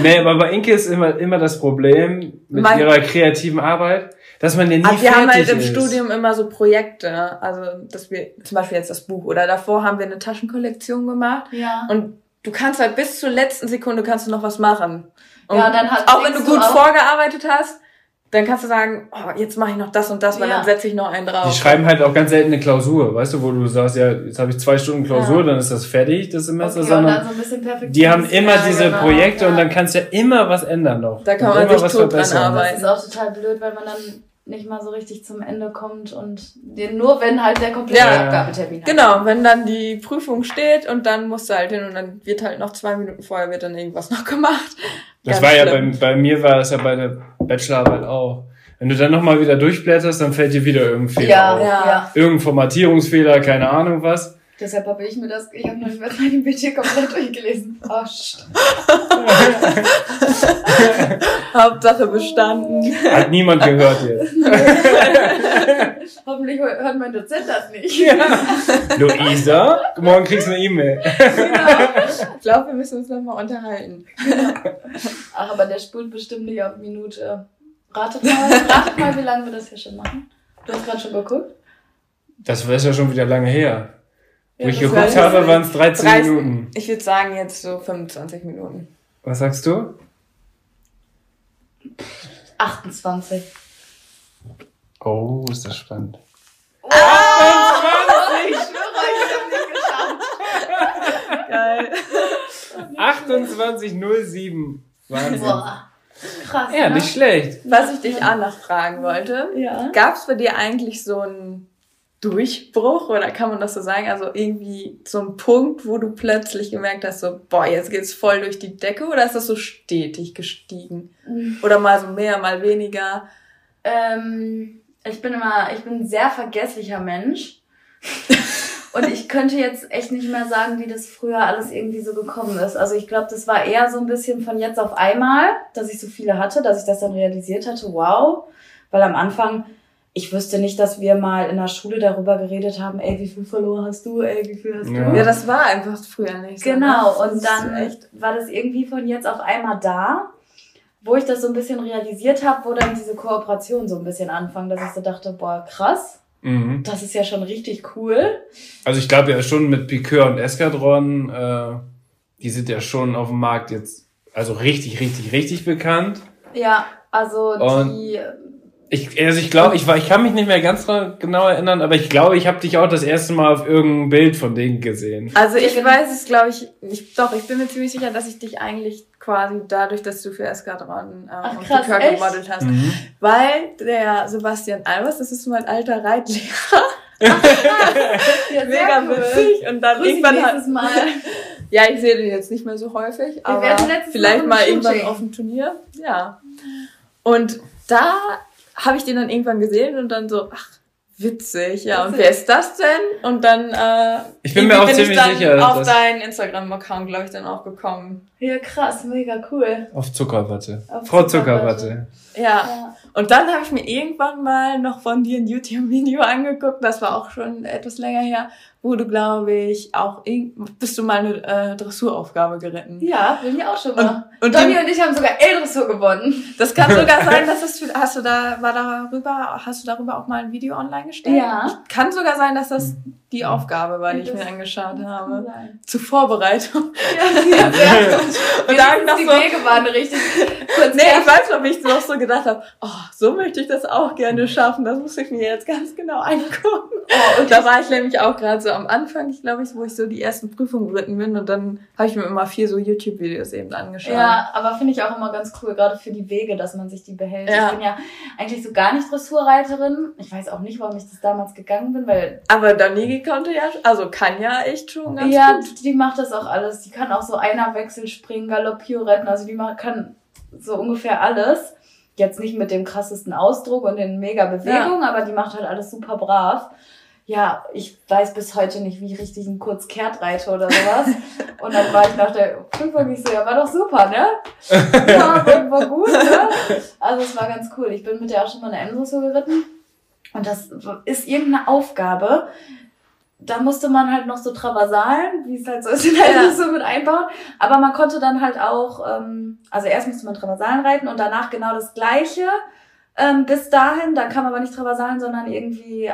Nee, aber bei Inke ist immer, immer das Problem mit mein ihrer kreativen Arbeit, dass man ja nie fertig ist. Wir haben halt im ist. Studium immer so Projekte, also dass wir zum Beispiel jetzt das Buch oder davor haben wir eine Taschenkollektion gemacht. Ja. Und du kannst halt bis zur letzten Sekunde kannst du noch was machen. Und ja, dann hat auch wenn du gut vorgearbeitet hast. Dann kannst du sagen, oh, jetzt mache ich noch das und das, weil ja. dann setze ich noch einen drauf. Die schreiben halt auch ganz selten eine Klausur, weißt du, wo du sagst, ja, jetzt habe ich zwei Stunden Klausur, ja. dann ist das fertig, das Semester. Okay, sondern so die haben immer ja, diese genau, Projekte ja. und dann kannst du ja immer was ändern noch. Da kann man sich tot dran arbeiten. Das ist auch total blöd, weil man dann nicht mal so richtig zum Ende kommt und nur wenn halt der komplette ja. Abgabetermin hat. Genau, wenn dann die Prüfung steht und dann musst du halt hin und dann wird halt noch zwei Minuten vorher wird dann irgendwas noch gemacht. Das Ganz war schlimm. ja, bei, bei mir war es ja bei der Bachelorarbeit auch. Wenn du dann nochmal wieder durchblätterst, dann fällt dir wieder irgendein Fehler ja, auf. Ja, ja. Irgendein Formatierungsfehler, keine Ahnung was. Deshalb habe ich mir das, ich habe noch nicht mehr meine B T komplett durchgelesen. Oh, Hauptsache bestanden. Hat niemand gehört jetzt. Hoffentlich hört mein Dozent das nicht. Ja. Luisa, morgen kriegst du eine E-Mail. Genau. Ich glaube, wir müssen uns nochmal unterhalten. Ach, aber der spult bestimmt nicht auf Minute Ratet mal, ratet mal, wie lange wir das hier schon machen. Du hast gerade schon geguckt. Das ist ja schon wieder lange her. Ja, wo ich geguckt habe, waren es dreizehn Minuten. Ich würde sagen, jetzt so fünfundzwanzig Minuten. Was sagst du? achtundzwanzig. Oh, ist das spannend. Oh, achtundzwanzig! Ich schwöre, ich habe nicht geschafft. Geil. achtundzwanzig Uhr sieben. Wahnsinn. Boah. Krass. Ja, ne? Nicht schlecht. Was ich dich auch noch fragen wollte, ja. Gab es bei dir eigentlich so einen Durchbruch, oder kann man das so sagen? Also irgendwie so einen Punkt, wo du plötzlich gemerkt hast, so, boah, jetzt geht's voll durch die Decke, oder ist das so stetig gestiegen? Mhm. Oder mal so mehr, mal weniger? Ähm, ich bin immer, ich bin ein sehr vergesslicher Mensch. Und ich könnte jetzt echt nicht mehr sagen, wie das früher alles irgendwie so gekommen ist. Also ich glaube, das war eher so ein bisschen von jetzt auf einmal, dass ich so viele hatte, dass ich das dann realisiert hatte, wow. Weil am Anfang, ich wüsste nicht, dass wir mal in der Schule darüber geredet haben, ey, wie viel Follower hast du, ey, wie viel hast du? Ja, ja, das war einfach früher nicht so. Genau, und dann echt war das irgendwie von jetzt auf einmal da, wo ich das so ein bisschen realisiert habe, wo dann diese Kooperation so ein bisschen anfing, dass ich so dachte, boah, krass. Mhm. Das ist ja schon richtig cool. Also ich glaube ja schon mit Pikeur und Eskadron, äh, die sind ja schon auf dem Markt jetzt, also richtig, richtig, richtig bekannt. Ja, also und die... Ich, also ich glaube, ich, ich kann mich nicht mehr ganz genau erinnern, aber ich glaube, ich habe dich auch das erste Mal auf irgendeinem Bild von denen gesehen. Also ich weiß es, glaube ich, ich, doch, ich bin mir ziemlich sicher, dass ich dich eigentlich quasi dadurch, dass du für Eskadron äh, und Pikeur gemodelt hast. Mhm. Weil der Sebastian Albers, das ist mein alter Reitlehrer. Ja, mega cool. Witzig. Und dann irgendwann nächstes hat, Mal. Ja, ich sehe den jetzt nicht mehr so häufig, aber vielleicht mal irgendwann auf dem Turnier. Ja. Und da habe ich den dann irgendwann gesehen und dann so, ach, witzig, ja, witzig. Und wer ist das denn? Und dann äh, ich bin mir auch bin ziemlich ich dann sicher, auf deinen Instagram-Account, glaube ich, dann auch gekommen. Ja, krass, mega cool. Auf Zuckerwatte. Auf Frau Zuckerwatte. Zuckerwatte. Ja. Ja. Und dann habe ich mir irgendwann mal noch von dir ein YouTube-Video angeguckt, das war auch schon etwas länger her, wo du, glaube ich, auch irgend... Bist du mal eine äh, Dressuraufgabe geritten? Ja, bin ich auch schon mal. Und, und Donny und ich haben sogar E-Dressur gewonnen. Das kann sogar sein, dass das... Für, hast du da war darüber hast du darüber auch mal ein Video online gestellt? Ja. Kann sogar sein, dass das die Aufgabe war, die das ich mir angeschaut habe. Sein. Zur Vorbereitung. Ja, ja. Und da noch die so, Wege waren richtig... Nee, ich weiß noch, wie ich noch so gedacht habe, oh, so möchte ich das auch gerne schaffen. Das muss ich mir jetzt ganz genau angucken. Oh, und da war ich nämlich auch gerade so am Anfang, ich glaube, ich, wo ich so die ersten Prüfungen geritten bin, und dann habe ich mir immer viel so YouTube-Videos eben angeschaut. Ja, aber finde ich auch immer ganz cool, gerade für die Wege, dass man sich die behält. Ja. Ich bin ja eigentlich so gar nicht Dressurreiterin. Ich weiß auch nicht, warum ich das damals gegangen bin, weil... Aber Donny konnte ja, also kann ja echt schon ganz ja, gut. Ja, die macht das auch alles. Die kann auch so Einerwechsel springen, Galoppio retten. Also die macht, kann so ungefähr alles. Jetzt nicht mit dem krassesten Ausdruck und den mega Bewegungen, ja, aber die macht halt alles super brav. Ja, ich weiß bis heute nicht, wie ich richtig einen Kurzkehrt reite oder sowas. Und dann war ich nach der Prüfung, ich so, ja, war doch super, ne? Ja, war gut, ne? Also es war ganz cool. Ich bin mit der auch schon mal eine M-Dressur geritten. Und das ist irgendeine Aufgabe. Da musste man halt noch so Traversalen, wie es halt so ist, in der ja. so mit einbauen. Aber man konnte dann halt auch, ähm, also erst musste man Traversalen reiten und danach genau das Gleiche. Ähm, bis dahin, da kam aber nicht Traversalen, sondern irgendwie...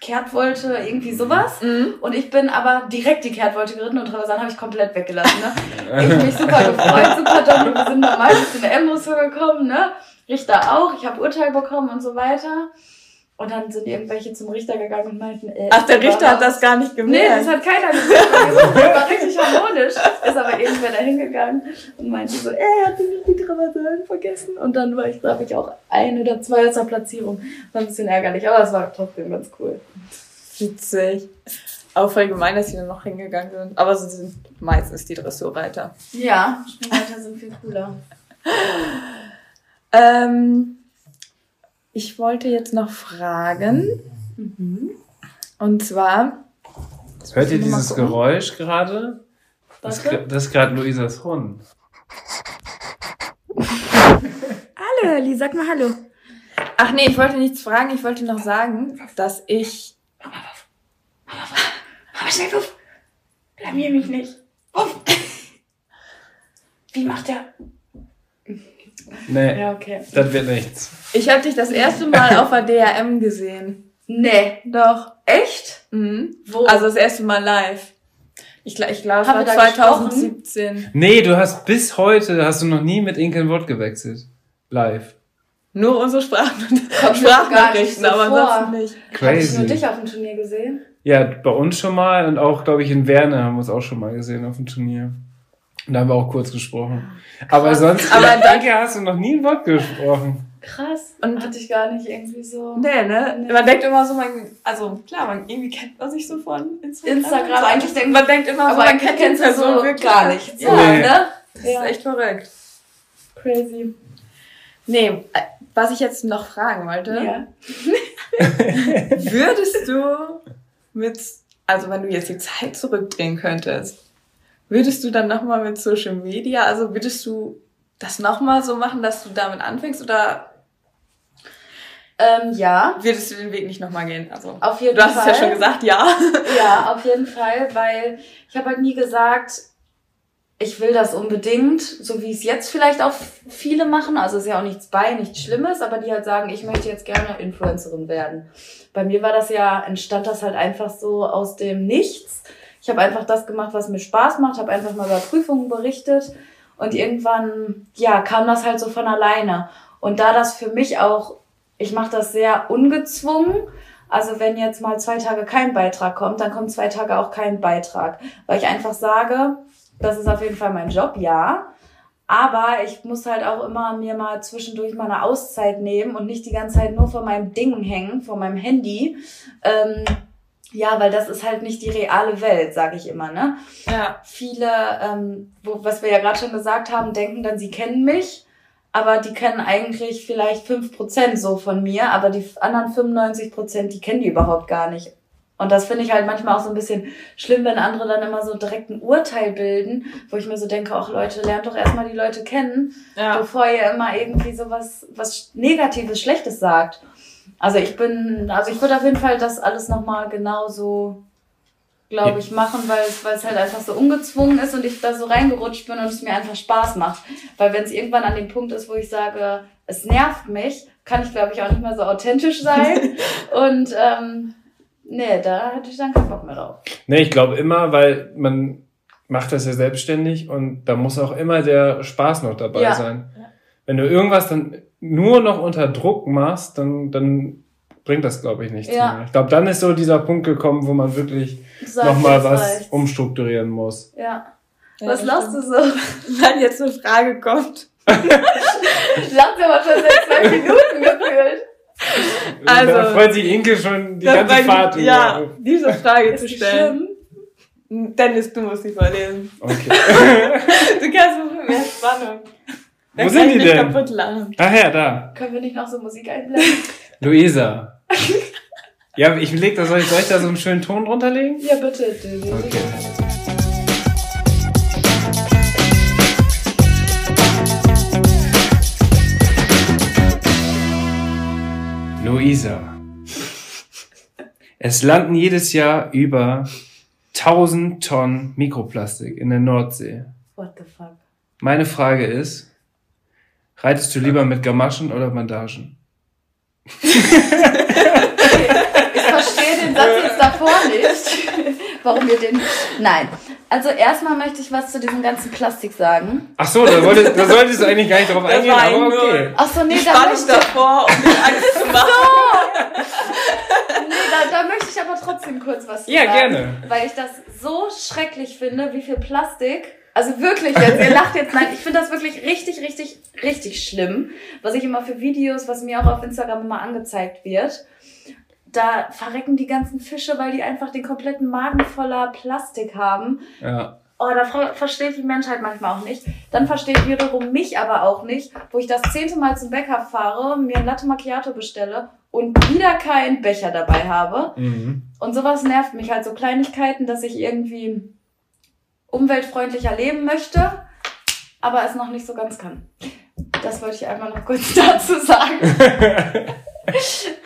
Kehrtwolte, irgendwie sowas. Mhm. Und ich bin aber direkt die Kehrtwolte geritten und Traversalen habe ich komplett weggelassen. Ne? Ich habe mich super gefreut, super dumm. Wir sind normal in der M-Dressur gekommen, ne? Richter auch, ich habe Urteil bekommen und so weiter. Und dann sind irgendwelche zum Richter gegangen und meinten, ey, ach, der Richter hat das gar nicht gemerkt. Nee, das hat keiner gemerkt. Das war richtig harmonisch. Ist aber irgendwer da hingegangen und meinte so, ey, hat die nicht die Traversalen vergessen? Und dann war ich, glaube ich, auch ein oder zwei aus der Platzierung. War ein bisschen ärgerlich, aber es war trotzdem ganz cool. Witzig. Auch voll gemein, dass die dann noch hingegangen sind. Aber sie sind meistens die Dressurreiter. Ja, Springreiter sind viel cooler. ähm... Ich wollte jetzt noch fragen, mhm. und zwar... Hört ihr dieses Geräusch gerade? Das, das ist gerade Luisas Hund. Hallo, Elli, sag mal hallo. Ach nee, ich wollte nichts fragen, ich wollte noch sagen, dass ich... Mama, Wuff. Mama, Wuff. Mama, schnell, Wuff. Blamier mich nicht. Wuff. Wie macht der... Nee, ja, okay. Das wird nichts. Ich habe dich das erste Mal auf der D R M gesehen. Nee. Doch. Echt? Mhm. Wo? Also das erste Mal live. Ich, ich glaube, es war zwanzig siebzehn. Gesprochen? Nee, du hast bis heute, hast du noch nie mit Inke ein Wort gewechselt. Live. Nur unsere Sprachnachrichten, so aber ansonsten nicht. Crazy. Hast du nur dich auf dem Turnier gesehen? Ja, bei uns schon mal und auch, glaube ich, in Werne haben wir uns auch schon mal gesehen auf dem Turnier. Und da haben wir auch kurz gesprochen. Krass. Aber sonst, aber danke, hast du noch nie ein Wort gesprochen. Krass. Und hatte ich gar nicht irgendwie so... Nee, ne? Nee. Man denkt immer so, man... Also, klar, man irgendwie kennt man sich so von Instagram. Instagram. Also eigentlich denkt, man denkt immer so, man kennt die Person so wirklich gar nicht. So, nee. Ne? Das ja. ist echt verrückt. Crazy. Nee, was ich jetzt noch fragen wollte... Ja. Würdest du mit... Also, wenn du jetzt die Zeit zurückdrehen könntest, würdest du dann nochmal mit Social Media... Also, würdest du... das nochmal so machen, dass du damit anfängst, oder? Ähm, ja. Würdest du den Weg nicht nochmal gehen? Also, auf jeden Fall. Du hast Fall. es ja schon gesagt, ja. Ja, auf jeden Fall, weil ich habe halt nie gesagt, ich will das unbedingt, so wie es jetzt vielleicht auch viele machen, also ist ja auch nichts bei, nichts Schlimmes, aber die halt sagen, ich möchte jetzt gerne Influencerin werden. Bei mir war das ja, entstand das halt einfach so aus dem Nichts. Ich habe einfach das gemacht, was mir Spaß macht, habe einfach mal über Prüfungen berichtet. Und irgendwann, ja, kam das halt so von alleine. Und da das für mich auch, ich mache das sehr ungezwungen, also wenn jetzt mal zwei Tage kein Beitrag kommt, dann kommt zwei Tage auch kein Beitrag. Weil ich einfach sage, das ist auf jeden Fall mein Job, ja. Aber ich muss halt auch immer mir mal zwischendurch mal eine Auszeit nehmen und nicht die ganze Zeit nur vor meinem Ding hängen, vor meinem Handy. Ähm, Ja, weil das ist halt nicht die reale Welt, sage ich immer, ne? Ja. Viele, ähm, wo, was wir ja gerade schon gesagt haben, denken dann, sie kennen mich, aber die kennen eigentlich vielleicht fünf Prozent so von mir, aber die anderen fünfundneunzig Prozent, die kennen die überhaupt gar nicht. Und das finde ich halt manchmal auch so ein bisschen schlimm, wenn andere dann immer so direkt ein Urteil bilden, wo ich mir so denke, ach Leute, lernt doch erstmal die Leute kennen, ja. bevor ihr immer irgendwie so was, was Negatives, Schlechtes sagt. Also ich bin, also ich würde auf jeden Fall das alles nochmal genauso, glaube ich, machen, weil es, weil es halt einfach so ungezwungen ist und ich da so reingerutscht bin und es mir einfach Spaß macht. Weil wenn es irgendwann an dem Punkt ist, wo ich sage, es nervt mich, kann ich, glaube ich, auch nicht mehr so authentisch sein. Und ähm, nee, da hatte ich dann keinen Bock mehr drauf. Nee, ich glaube immer, weil man macht das ja selbstständig und da muss auch immer der Spaß noch dabei ja. sein. Ja. Wenn du irgendwas dann nur noch unter Druck machst, dann, dann bringt das, glaube ich, nichts ja. mehr. Ich glaube, dann ist so dieser Punkt gekommen, wo man wirklich nochmal was reicht's. umstrukturieren muss. Ja. Was ja, lachst du so, wenn jetzt eine Frage kommt? Lachst du aber schon seit zwei Minuten gefühlt. Also, da freut sich Inke schon die ganze war, Fahrt über. Ja, diese Frage zu stellen. Schlimm? Dennis, du musst sie vorlesen. Okay. Du kannst mit mehr Spannung. Dann Wo sind die denn? Ach ja, da. Können wir nicht noch so Musik einblenden? Luisa. Ja, ich leg da, soll ich, soll ich da so einen schönen Ton runterlegen? Ja, bitte. Okay. Luisa. Es landen jedes Jahr über tausend Tonnen Mikroplastik in der Nordsee. What the fuck? Meine Frage ist, reitest du lieber mit Gamaschen oder Bandagen? Okay. Ich verstehe den Satz jetzt davor nicht. Warum wir den... Nein. Also erstmal möchte ich was zu diesem ganzen Plastik sagen. Ach so, da, wollte, da solltest du eigentlich gar nicht drauf eingehen, aber okay. Ach so, nee, ich da möchte ich... davor, um dir Angst zu machen. So. Nee, da, da möchte ich aber trotzdem kurz was ja, sagen. Ja, gerne. Weil ich das so schrecklich finde, wie viel Plastik... Also wirklich, jetzt, ihr lacht jetzt, nein, ich finde das wirklich richtig, richtig, richtig schlimm, was ich immer für Videos, was mir auch auf Instagram immer angezeigt wird, da verrecken die ganzen Fische, weil die einfach den kompletten Magen voller Plastik haben. Ja. Oh, da ver- versteht die Menschheit manchmal auch nicht. Dann versteht wiederum mich aber auch nicht, wo ich das zehnte Mal zum Bäcker fahre, mir ein Latte Macchiato bestelle und wieder keinen Becher dabei habe. Mhm. Und sowas nervt mich halt, so Kleinigkeiten, dass ich irgendwie... umweltfreundlicher leben möchte, aber es noch nicht so ganz kann. Das wollte ich einmal noch kurz dazu sagen.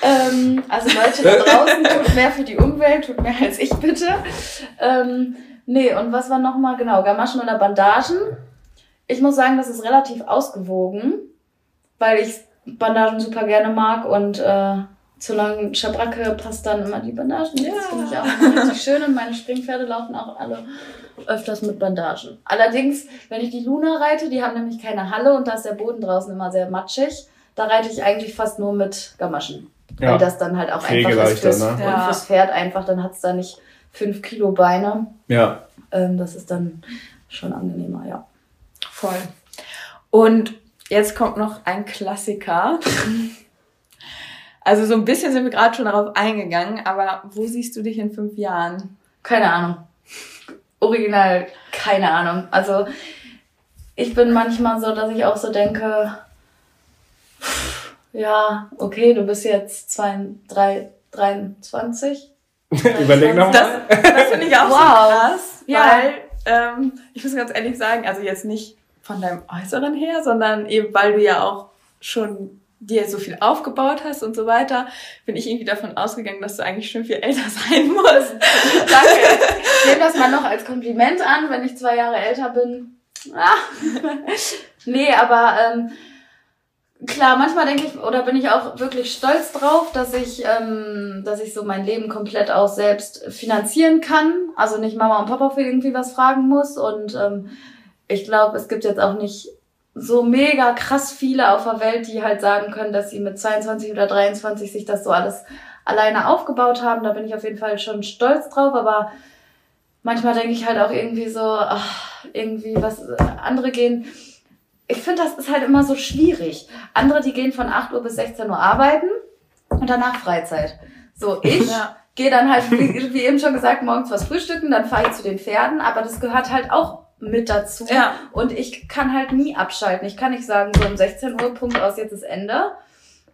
ähm, also Leute da draußen, tut mehr für die Umwelt, tut mehr als ich bitte. Ähm, nee, und was war nochmal? Genau, Gamaschen oder Bandagen. Ich muss sagen, das ist relativ ausgewogen. weil ich Bandagen super gerne mag und äh, zu langen Schabracke passt dann immer die Bandagen. Ja. Das finde ich auch richtig schön und meine Springpferde laufen auch alle öfters mit Bandagen. Allerdings, wenn ich die Luna reite, die haben nämlich keine Halle und da ist der Boden draußen immer sehr matschig. Da reite ich eigentlich fast nur mit Gamaschen. Ja. Weil das dann halt auch Pflege einfach ist. Fürs, ne? ja. Und fürs Pferd einfach, dann hat es da nicht fünf Kilo Beine. Ja. Ähm, das ist dann schon angenehmer, ja. Voll. Und jetzt kommt noch ein Klassiker. Also so ein bisschen sind wir gerade schon darauf eingegangen, aber wo siehst du dich in fünf Jahren? Keine Ahnung. Original, keine Ahnung. Also ich bin manchmal so, dass ich auch so denke, ja, okay, du bist jetzt zwei, drei, dreiundzwanzig. Überleg nochmal. Das, das finde ich auch wow. so krass, ja. weil ähm, ich muss ganz ehrlich sagen, also jetzt nicht von deinem Äußeren her, sondern eben, weil du ja auch schon dir so viel aufgebaut hast und so weiter, bin ich irgendwie davon ausgegangen, dass du eigentlich schon viel älter sein musst. Danke. Ich nehme das mal noch als Kompliment an, wenn ich zwei Jahre älter bin. Ah. Nee, aber ähm, klar, manchmal denke ich, oder bin ich auch wirklich stolz drauf, dass ich, ähm, dass ich so mein Leben komplett auch selbst finanzieren kann. Also nicht Mama und Papa für irgendwie was fragen muss. Und ähm, ich glaube, es gibt jetzt auch nicht so mega krass viele auf der Welt, die halt sagen können, dass sie mit zweiundzwanzig oder dreiundzwanzig sich das so alles alleine aufgebaut haben. Da bin ich auf jeden Fall schon stolz drauf, aber manchmal denke ich halt auch irgendwie so, ach, irgendwie was andere gehen. Ich finde, das ist halt immer so schwierig. Andere, die gehen von acht Uhr bis sechzehn Uhr arbeiten und danach Freizeit. So, ich ja. gehe dann halt, wie, wie eben schon gesagt, morgens was frühstücken, dann fahre ich zu den Pferden, aber das gehört halt auch mit dazu. Ja. Und ich kann halt nie abschalten. Ich kann nicht sagen, so um sechzehn Uhr, Punkt aus, jetzt ist Ende.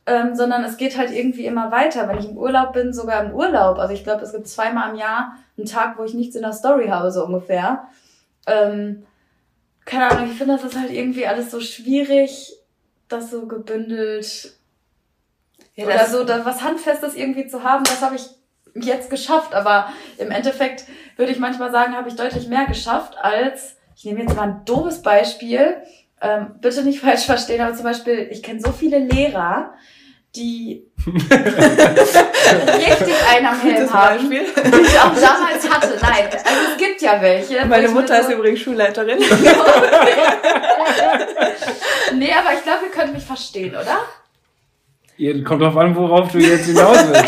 Ähm, sondern es geht halt irgendwie immer weiter. Wenn ich im Urlaub bin, sogar im Urlaub. Also ich glaube, es gibt zweimal im Jahr einen Tag, wo ich nichts in der Story habe, so ungefähr. Ähm, keine Ahnung, ich finde, das ist halt irgendwie alles so schwierig, das so gebündelt ja, oder so, da was Handfestes irgendwie zu haben, das habe ich jetzt geschafft. Aber im Endeffekt würde ich manchmal sagen, habe ich deutlich mehr geschafft als, ich nehme jetzt mal ein doofes Beispiel, ähm, bitte nicht falsch verstehen, aber zum Beispiel, ich kenne so viele Lehrer, die richtig einen am Helm haben, die ich auch damals hatte. Nein, also es gibt ja welche. Meine Mutter ist so übrigens Schulleiterin. Nee, aber ich glaube, ihr könnt mich verstehen, oder? Ihr kommt drauf an, worauf du jetzt hinaus willst.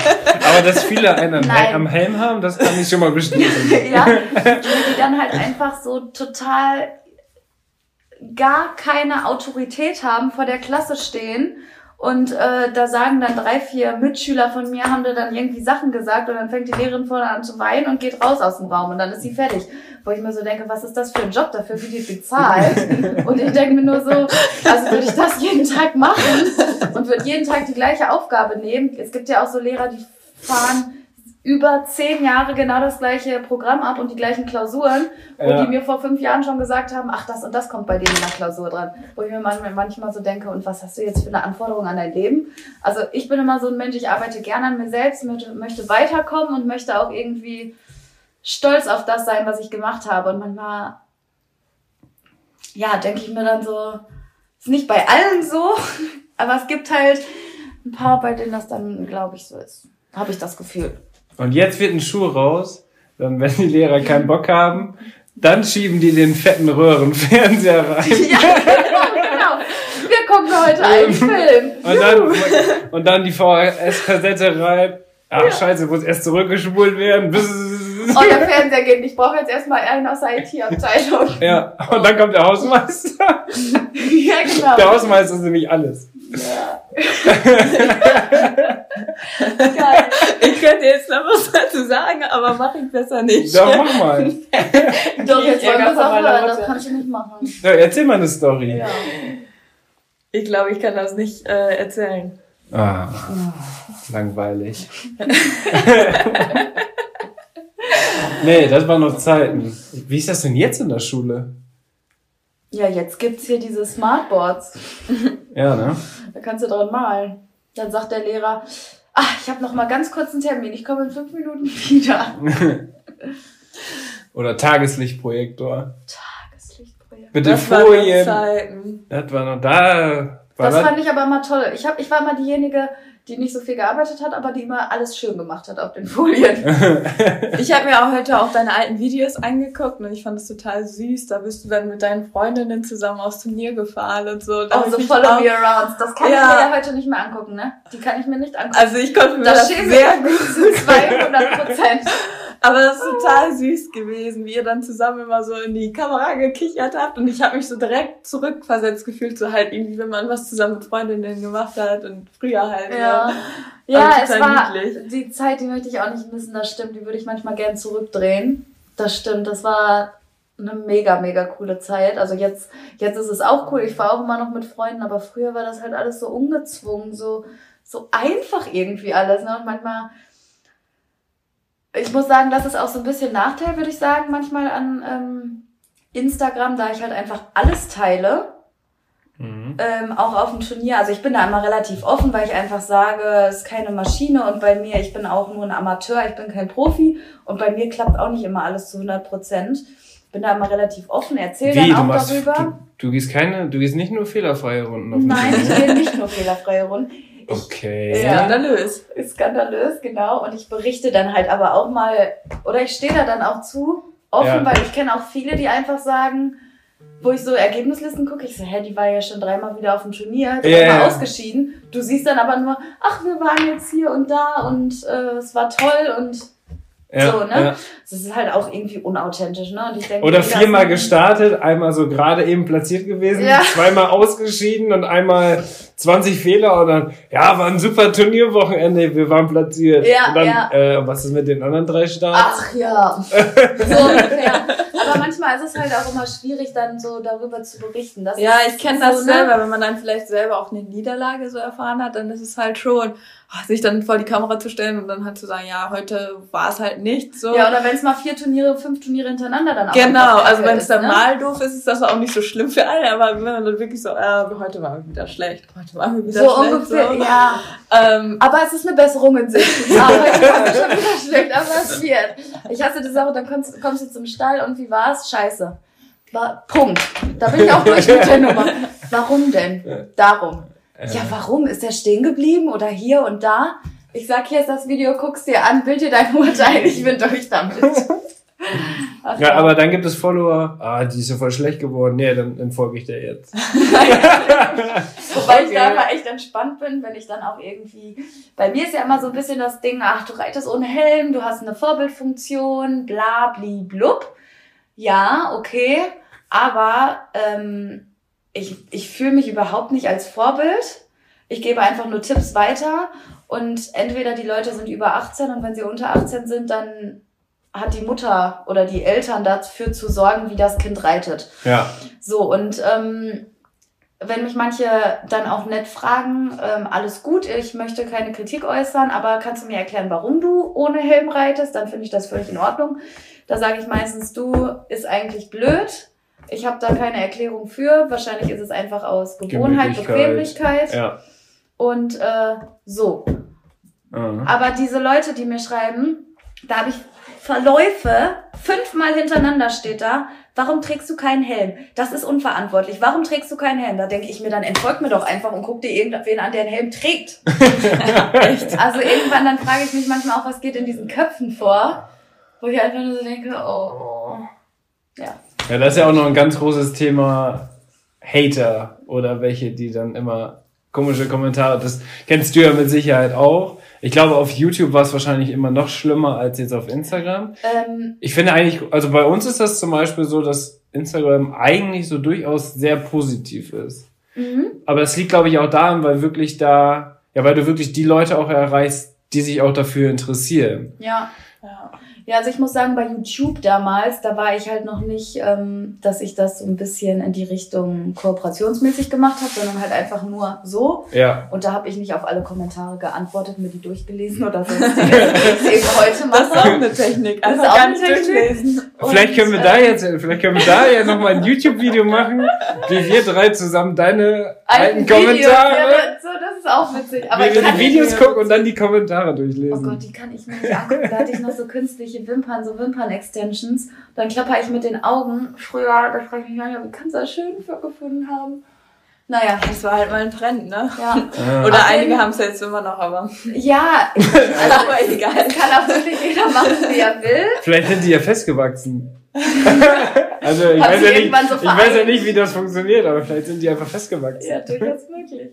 Aber dass viele einen Nein. am Helm haben, das kann ich schon mal bestätigen. Ja, die dann halt einfach so total gar keine Autorität haben, vor der Klasse stehen. Und äh, da sagen dann drei, vier Mitschüler von mir, haben da dann irgendwie Sachen gesagt und dann fängt die Lehrerin vorne an zu weinen und geht raus aus dem Raum und dann ist sie fertig. Wo ich mir so denke, was ist das für ein Job, dafür wird die bezahlt? Und ich denke mir nur so, also würde ich das jeden Tag machen und würde jeden Tag die gleiche Aufgabe nehmen. Es gibt ja auch so Lehrer, die fahren über zehn Jahre genau das gleiche Programm ab und die gleichen Klausuren, wo ja. die mir vor fünf Jahren schon gesagt haben, ach, das und das kommt bei denen in der Klausur dran. Wo ich mir manchmal, manchmal so denke, und was hast du jetzt für eine Anforderung an dein Leben? Also ich bin immer so ein Mensch, ich arbeite gerne an mir selbst, möchte weiterkommen und möchte auch irgendwie stolz auf das sein, was ich gemacht habe. Und manchmal, ja, denke ich mir dann so, ist nicht bei allen so, aber es gibt halt ein paar, bei denen das dann, glaube ich, so ist. Habe ich das Gefühl. Und jetzt wird ein Schuh raus, dann wenn die Lehrer keinen Bock haben, dann schieben die den fetten Röhrenfernseher rein. Ja, genau, genau. Wir gucken heute einen Film. Und dann, und dann die V H S-Kassette rein. Ach ja. Scheiße, muss erst zurückgespult werden. Oh, der Fernseher geht nicht. Ich brauche jetzt erstmal einen aus der I T-Abteilung. Ja, und dann kommt der Hausmeister. Ja, genau. Der Hausmeister ist nämlich alles. Ja. Geil. Ich könnte jetzt noch was dazu sagen, aber mache ich besser nicht. Doch, mach mal. Doch, jetzt wollen wir es auch mal. Das kann ich nicht machen. Ja, erzähl mal eine Story. Ja. Ich glaube, ich kann das nicht äh, erzählen. Ah, oh. Langweilig. Nee, das waren noch Zeiten. Wie ist das denn jetzt in der Schule? Ja, jetzt gibt's hier diese Smartboards. Ja, ne? Da kannst du dran malen. Dann sagt der Lehrer, ach, ich habe noch mal ganz kurz einen Termin, ich komme in fünf Minuten wieder. Oder Tageslichtprojektor. Tageslichtprojektor. Mit den Folien. Das waren noch Zeiten. Das war noch da. Das fand ich aber immer toll. Ich, hab, ich war immer diejenige, die nicht so viel gearbeitet hat, aber die immer alles schön gemacht hat auf den Folien. Ich habe mir auch heute auch deine alten Videos angeguckt und ich fand es total süß. Da bist du dann mit deinen Freundinnen zusammen aufs Turnier gefahren und so. Da oh, so follow me arounds. Das kann ja. ich mir ja heute nicht mehr angucken, ne? Die kann ich mir nicht angucken. Also ich konnte mir das, das sehr gut. zweihundert Prozent. Aber das ist total süß gewesen, wie ihr dann zusammen immer so in die Kamera gekichert habt. Und ich habe mich so direkt zurückversetzt gefühlt, so halt irgendwie, wenn man was zusammen mit Freundinnen gemacht hat und früher halt. Ja, ja, es war niedlich. Die Zeit, die möchte ich auch nicht missen, das stimmt. Die würde ich manchmal gern zurückdrehen. Das stimmt, das war eine mega, mega coole Zeit. Also jetzt, jetzt ist es auch cool. Ich fahre auch immer noch mit Freunden, aber früher war das halt alles so ungezwungen, so, so einfach irgendwie alles, ne? Und manchmal... Ich muss sagen, das ist auch so ein bisschen Nachteil, würde ich sagen, manchmal an ähm, Instagram, da ich halt einfach alles teile, mhm. ähm, auch auf dem Turnier. Also ich bin da immer relativ offen, weil ich einfach sage, es ist keine Maschine und bei mir, ich bin auch nur ein Amateur, ich bin kein Profi und bei mir klappt auch nicht immer alles zu hundert Prozent. Bin da immer relativ offen, erzähl Wie, dann auch du machst, darüber. Du, du gehst keine, du gehst nicht nur fehlerfreie Runden auf dem Turnier? Nein, ich gehe nicht nur fehlerfreie Runden. Okay. Ja. Skandalös. Skandalös, genau. Und ich berichte dann halt aber auch mal, oder ich stehe da dann auch zu, offen, ja. weil ich kenne auch viele, die einfach sagen, wo ich so Ergebnislisten gucke, ich so, hä, die war ja schon dreimal wieder auf dem Turnier, dreimal yeah. ausgeschieden. Du siehst dann aber nur, ach, wir waren jetzt hier und da und äh, es war toll und ja, so, ne? Ja. Das ist halt auch irgendwie unauthentisch, ne? Und ich denke, oder viermal gestartet, einmal so gerade eben platziert gewesen, ja. zweimal ausgeschieden und einmal zwanzig Fehler und dann, ja, war ein super Turnierwochenende, wir waren platziert. Ja, und dann, ja. äh, was ist mit den anderen drei Starts? Ach ja, so ungefähr. Aber manchmal ist es halt auch immer schwierig, dann so darüber zu berichten. Das ja, ich kenne das so, selber, ne? Wenn man dann vielleicht selber auch eine Niederlage so erfahren hat, dann ist es halt schon, oh, sich dann vor die Kamera zu stellen und dann halt zu sagen, ja, heute war es halt nicht so. Ja, oder wenn mal vier Turniere, fünf Turniere hintereinander dann auch. Genau, also wenn es dann ne? mal doof ist, ist das auch nicht so schlimm für alle, aber wenn man dann wirklich so, ah, heute waren wir wieder schlecht, heute waren wir wieder so schlecht. Ungefähr, so ungefähr, ja. Ähm, aber es ist eine Besserung in Sicht. Ja, heute waren wir schon wieder schlecht, aber es wird. Ich hasse das auch, dann kommst, kommst du zum Stall und wie war's? Scheiße. War, Punkt. Da bin ich auch durch mit der Nummer. Warum denn? Darum. Ja, warum? Ist der stehen geblieben oder hier und da? Ich sag, hier ist das Video, guck's dir an, bild dir dein Urteil, ich bin durch damit. Ach, ja, ja, aber dann gibt es Follower, ah, die ist ja voll schlecht geworden, nee, dann, dann folge ich dir jetzt. Wobei okay. ich da immer echt entspannt bin, wenn ich dann auch irgendwie, bei mir ist ja immer so ein bisschen das Ding, ach, du reitest ohne Helm, du hast eine Vorbildfunktion, bla, bli, blub. Ja, okay, aber ähm, ich, ich fühle mich überhaupt nicht als Vorbild. Ich gebe einfach nur Tipps weiter. Und entweder die Leute sind über achtzehn und wenn sie unter achtzehn sind, dann hat die Mutter oder die Eltern dafür zu sorgen, wie das Kind reitet. Ja. So, und ähm, wenn mich manche dann auch nett fragen, ähm, alles gut, ich möchte keine Kritik äußern, aber kannst du mir erklären, warum du ohne Helm reitest? Dann finde ich das völlig in Ordnung. Da sage ich meistens, du, ist eigentlich blöd. Ich habe da keine Erklärung für. Wahrscheinlich ist es einfach aus Gewohnheit, Bequemlichkeit. Ja. Und äh, so. Mhm. Aber diese Leute, die mir schreiben, da habe ich Verläufe, fünfmal hintereinander steht da, warum trägst du keinen Helm? Das ist unverantwortlich. Warum trägst du keinen Helm? Da denke ich mir, dann entfolgt mir doch einfach und guck dir irgendwen an, der einen Helm trägt. Echt? Also irgendwann, dann frage ich mich manchmal auch, was geht in diesen Köpfen vor, wo ich einfach nur so denke, oh. Ja. Ja, das ist ja auch noch ein ganz großes Thema Hater oder welche, die dann immer komische Kommentare, das kennst du ja mit Sicherheit auch. Ich glaube, auf YouTube war es wahrscheinlich immer noch schlimmer als jetzt auf Instagram. Ähm, ich finde eigentlich, also bei uns ist das zum Beispiel so, dass Instagram eigentlich so durchaus sehr positiv ist. Mhm. Aber das liegt, glaube ich, auch daran, weil wirklich da, ja, weil du wirklich die Leute auch erreichst, die sich auch dafür interessieren. Ja, ja. Ja, also ich muss sagen, bei YouTube damals, da war ich halt noch nicht, ähm, dass ich das so ein bisschen in die Richtung kooperationsmäßig gemacht habe, sondern halt einfach nur so. Ja. Und da habe ich nicht auf alle Kommentare geantwortet, mir die durchgelesen oder so. Das ich eben heute mache. Das ist auch eine Technik. Also das ist auch eine Technik. Durchlesen. Vielleicht können wir da jetzt, vielleicht können wir da ja nochmal ein YouTube-Video machen, wie wir drei zusammen deine alten Kommentare. Ja, so, das ist auch witzig. Aber wie ich wir kann die Videos gucken und dann die Kommentare durchlesen. Oh Gott, die kann ich mir nicht angucken. Da hatte ich noch so künstlich Wimpern, so Wimpern-Extensions, dann klapper ich mit den Augen. Früher, da frage ich mich, wie kannst du das schön gefunden haben? Naja, das war halt mal ein Trend, ne? Ja. Äh. Oder Ach, einige haben es jetzt immer noch, aber... Ja, also, aber egal. Das kann auch wirklich jeder machen, wie er will. Vielleicht sind die ja festgewachsen. Also ich weiß ja, nicht, so ich weiß ja nicht, wie das funktioniert, aber vielleicht sind die einfach festgewachsen. Ja, durchaus möglich.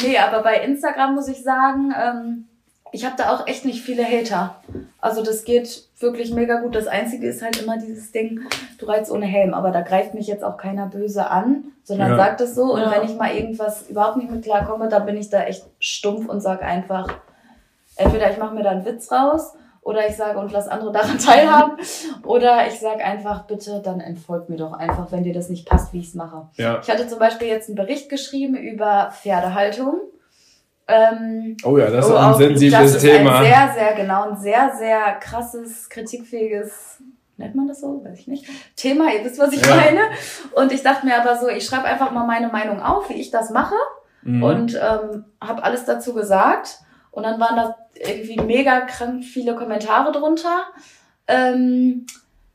Nee, aber bei Instagram muss ich sagen, ähm, ich habe da auch echt nicht viele Hater. Also das geht wirklich mega gut. Das Einzige ist halt immer dieses Ding, du reitst ohne Helm. Aber da greift mich jetzt auch keiner böse an, sondern ja. sagt es so. Und ja. wenn ich mal irgendwas überhaupt nicht mit klarkomme, dann bin ich da echt stumpf und sage einfach, entweder ich mache mir da einen Witz raus oder ich sage und lass andere daran teilhaben. Oder ich sage einfach, bitte, dann entfolgt mir doch einfach, wenn dir das nicht passt, wie ich es mache. Ja. Ich hatte zum Beispiel jetzt einen Bericht geschrieben über Pferdehaltung. Ähm, oh ja, das ist oh, ein sensibles Thema. Ein sehr, sehr, genau, ein sehr, sehr krasses, kritikfähiges, nennt man das so? Weiß ich nicht. Thema, ihr wisst, was ich ja. meine. Und ich dachte mir aber so, ich schreibe einfach mal meine Meinung auf, wie ich das mache. Mhm. Und ähm, habe alles dazu gesagt. Und dann waren da irgendwie mega krank viele Kommentare drunter. Ähm,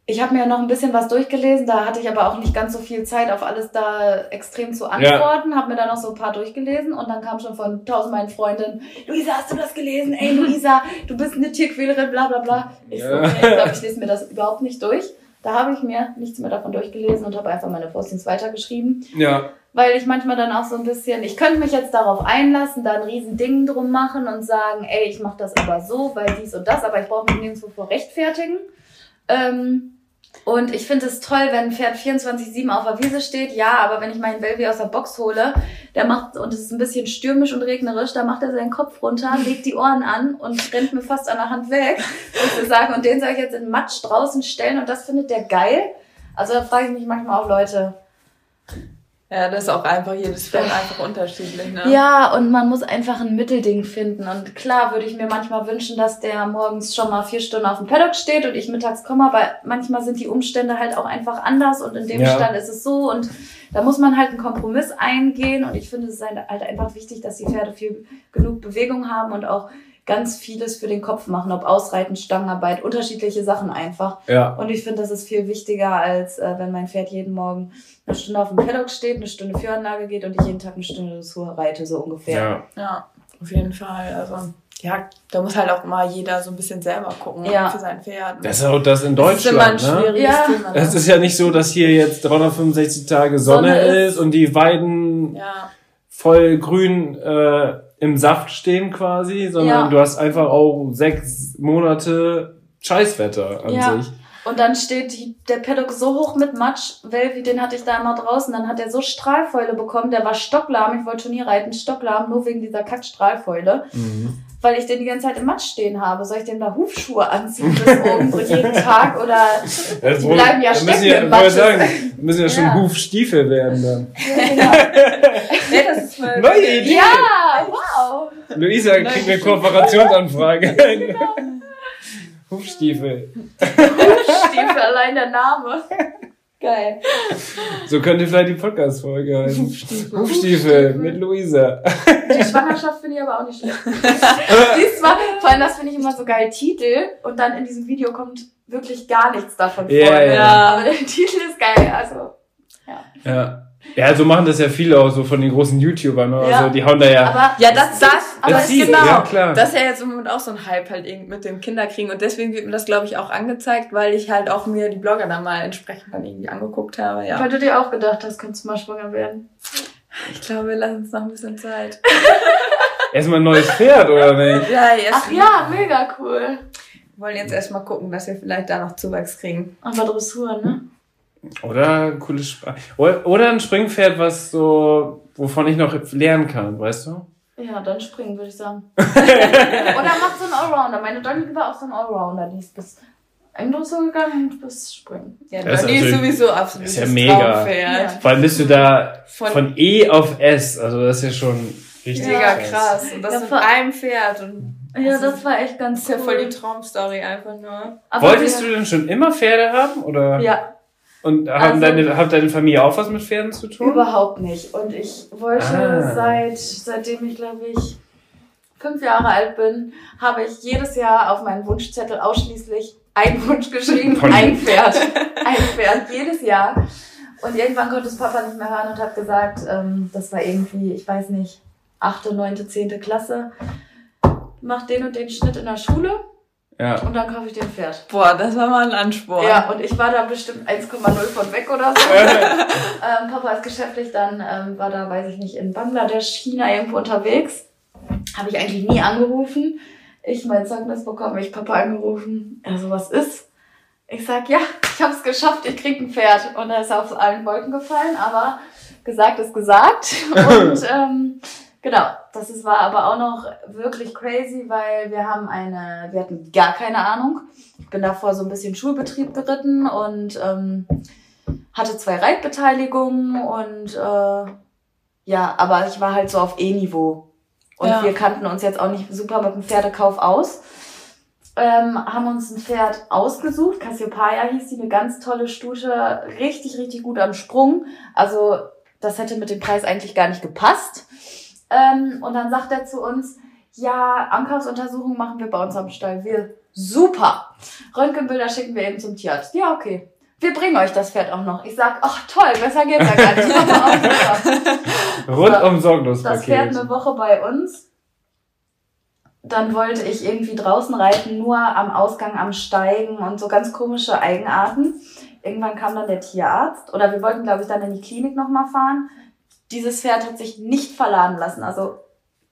ich habe mir noch ein bisschen was durchgelesen, da hatte ich aber auch nicht ganz so viel Zeit, auf alles da extrem zu antworten. Ja. Habe mir da noch so ein paar durchgelesen und dann kam schon von tausend meinen Freundinnen, Luisa, hast du das gelesen? Ey, Luisa, du bist eine Tierquälerin, bla bla bla. Ich ja. so, okay, ich glaube, ich lese mir das überhaupt nicht durch. Da habe ich mir nichts mehr davon durchgelesen und habe einfach meine Postings weitergeschrieben. Ja. Weil ich manchmal dann auch so ein bisschen, ich könnte mich jetzt darauf einlassen, da ein riesen Ding drum machen und sagen, ey, ich mache das aber so, weil dies und das, aber ich brauche mich nirgendwo vor rechtfertigen. Ähm, und ich finde es toll, wenn ein Pferd vierundzwanzig sieben auf der Wiese steht, ja, aber wenn ich meinen Belvy aus der Box hole, der macht, und es ist ein bisschen stürmisch und regnerisch, da macht er seinen Kopf runter, legt die Ohren an und rennt mir fast an der Hand weg. Und wir sagen, und den soll ich jetzt in Matsch draußen stellen und das findet der geil. Also da frage ich mich manchmal auch, Leute... Ja, das ist auch einfach, jedes Pferd einfach unterschiedlich, ne? Ja, und man muss einfach ein Mittelding finden. Und klar würde ich mir manchmal wünschen, dass der morgens schon mal vier Stunden auf dem Paddock steht und ich mittags komme, aber manchmal sind die Umstände halt auch einfach anders und in dem ja. Stall ist es so und da muss man halt einen Kompromiss eingehen und ich finde es halt einfach wichtig, dass die Pferde viel genug Bewegung haben und auch ganz vieles für den Kopf machen, ob Ausreiten, Stangenarbeit, unterschiedliche Sachen einfach. Ja. Und ich finde, das ist viel wichtiger, als äh, wenn mein Pferd jeden Morgen eine Stunde auf dem Paddock steht, eine Stunde Führanlage geht und ich jeden Tag eine Stunde dazu reite, so ungefähr. Ja, ja, auf jeden Fall. Also ja, da muss halt auch mal jeder so ein bisschen selber gucken ja. für sein Pferd. Das ist auch das in Deutschland. Das ist immer ein schwieriges ne? Thema. Ja. Es ist ja nicht so, dass hier jetzt dreihundertfünfundsechzig Tage Sonne, Sonne ist, ist und die Weiden ja. voll grün äh, im Saft stehen quasi, sondern ja. du hast einfach auch sechs Monate Scheißwetter an ja. sich. Und dann steht die, der Paddock so hoch mit Matsch, Welvi, den hatte ich da immer draußen, dann hat er so Strahlfäule bekommen, der war stocklahm, ich wollte Turnier reiten, stocklahm, nur wegen dieser Kackstrahlfäule, mhm. weil ich den die ganze Zeit im Matsch stehen habe. Soll ich dem da Hufschuhe anziehen bis oben so jeden Tag oder das die bleiben ja stecken ja, im Matsch. Sagen, müssen ja schon ja. Hufstiefel werden dann. Ja, genau. Nee, das ist voll neue cool. Idee! Ja, wow! Luisa neue kriegt eine Kooperationsanfrage. Genau. Hufstiefel. Hufstiefel, allein der Name. Geil. So könnte vielleicht die Podcast-Folge heißen. Hufstiefel. Hufstiefel. Hufstiefel mit Luisa. Die Schwangerschaft finde ich aber auch nicht schlecht. Siehst du mal, vor allem das finde ich immer so geil, Titel und dann in diesem Video kommt wirklich gar nichts davon yeah, vor. Ja. Aber der Titel ist geil, also ja. ja. Ja, so machen das ja viele auch so von den großen YouTubern, ne? Ja. Also die hauen da ja... Aber, ja, das, das, aber das ist genau, ja, klar. Das ist ja jetzt im Moment auch so ein Hype halt mit dem Kinderkriegen und deswegen wird mir das, glaube ich, auch angezeigt, weil ich halt auch mir die Blogger dann mal entsprechend dann irgendwie angeguckt habe, ja. Weil du dir auch gedacht hast, könntest du mal schwanger werden. Ich glaube, wir lassen uns noch ein bisschen Zeit. Erstmal ein neues Pferd, oder nicht? Ja, ach ja, mega cool. Wir wollen jetzt erstmal gucken, dass wir vielleicht da noch Zuwachs kriegen. Aber Dressur, ne? Oder ein cooles Sp oder ein Springpferd, was so, wovon ich noch lernen kann, weißt du? Ja, dann springen, würde ich sagen. Oder mach so einen Allrounder. Meine Donny war auch so ein Allrounder. Die ist bis Endressur gegangen und bis Springen. Ja, Donny ist sowieso absolut ist ja mega. Traumpferd. Ja. Vor allem bist du da von, von E auf S. Also das ist ja schon richtig ja, krass. krass. Und das ja, mit einem Pferd und ja, das war echt ganz cool. Ja, voll die Traumstory einfach nur. Aber wolltest ja. du denn schon immer Pferde haben? Oder? Ja. Und haben also, deine, hat deine Familie auch was mit Pferden zu tun? Überhaupt nicht. Und ich wollte ah. seit, seitdem ich, glaube ich, fünf Jahre alt bin, habe ich jedes Jahr auf meinen Wunschzettel ausschließlich einen Wunsch geschrieben. Von ein Pferd. Ein Pferd. Jedes Jahr. Und irgendwann konnte es Papa nicht mehr hören und hat gesagt, ähm, das war irgendwie, ich weiß nicht, achte, neunte, zehnte Klasse, mach den und den Schnitt in der Schule. Ja. Und dann kaufe ich dir ein Pferd. Boah, das war mal ein Ansporn. Ja, und ich war da bestimmt eins Komma null von weg oder so. ähm, Papa ist geschäftlich, dann ähm, war da, weiß ich nicht, in Bangladesch, China irgendwo unterwegs. Habe ich eigentlich nie angerufen. Ich mein Zeugnis bekommen, ich Papa angerufen. Also was ist? Ich sag, ja, ich hab's geschafft, ich krieg ein Pferd. Und er ist auf allen Wolken gefallen, aber gesagt ist gesagt. Und ähm, genau, das ist, war aber auch noch wirklich crazy, weil wir haben eine, wir hatten gar keine Ahnung. Ich bin davor so ein bisschen Schulbetrieb geritten und ähm, hatte zwei Reitbeteiligungen und äh, ja, aber ich war halt so auf E-Niveau. Und ja, wir kannten uns jetzt auch nicht super mit dem Pferdekauf aus. Ähm, haben uns ein Pferd ausgesucht. Cassiopeia hieß die, eine ganz tolle Stute, richtig, richtig gut am Sprung. Also das hätte mit dem Preis eigentlich gar nicht gepasst. Ähm, und dann sagt er zu uns, ja, Ankaufsuntersuchung machen wir bei uns am Stall. Wir, super. Röntgenbilder schicken wir eben zum Tierarzt. Ja, okay. Wir bringen euch das Pferd auch noch. Ich sag, ach toll, besser geht's ja gar nicht. Rundum sorglos. Das Pferd eine Woche bei uns. Dann wollte ich irgendwie draußen reiten, nur am Ausgang, am Steigen und so ganz komische Eigenarten. Irgendwann kam dann der Tierarzt. Oder wir wollten, glaube ich, dann in die Klinik nochmal fahren. Dieses Pferd hat sich nicht verladen lassen, also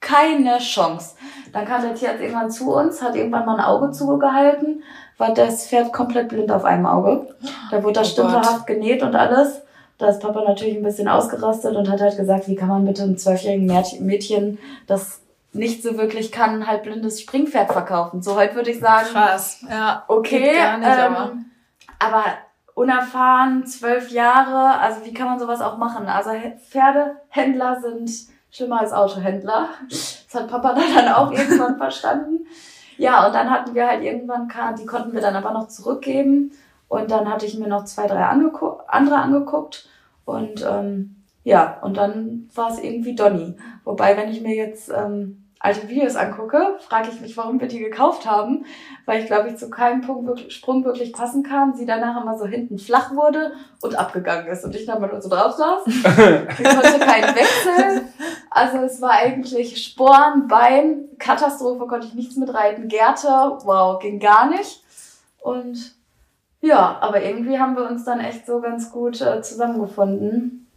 keine Chance. Dann kam der Tierarzt irgendwann zu uns, hat irgendwann mal ein Auge zugehalten, war das Pferd komplett blind auf einem Auge. Da wurde das oh stümperhaft genäht und alles. Da ist Papa natürlich ein bisschen ausgerastet und hat halt gesagt, wie kann man bitte einem zwölfjährigen Mädchen, das nicht so wirklich kann, halt blindes Springpferd verkaufen. So heute würde ich sagen, krass, ja, okay, gar nicht, ähm, aber unerfahren, zwölf Jahre, also wie kann man sowas auch machen? Also Pferdehändler sind schlimmer als Autohändler. Das hat Papa dann auch irgendwann verstanden. Ja, und dann hatten wir halt irgendwann, die konnten wir dann aber noch zurückgeben. Und dann hatte ich mir noch zwei, drei angeguckt, andere angeguckt. Und ähm, ja, und dann war es irgendwie Donny. Wobei, wenn ich mir jetzt ähm, alte Videos angucke, frage ich mich, warum wir die gekauft haben. Weil ich, glaube ich, zu keinem Punkt wirklich, Sprung wirklich passen kann. Sie danach immer so hinten flach wurde und abgegangen ist. Und ich dann mal nur so drauf saß. Ich konnte keinen wechseln. Also es war eigentlich Sporn, Bein, Katastrophe, konnte ich nichts mit reiten. Gerte, wow, ging gar nicht. Und ja, aber irgendwie haben wir uns dann echt so ganz gut äh, zusammengefunden.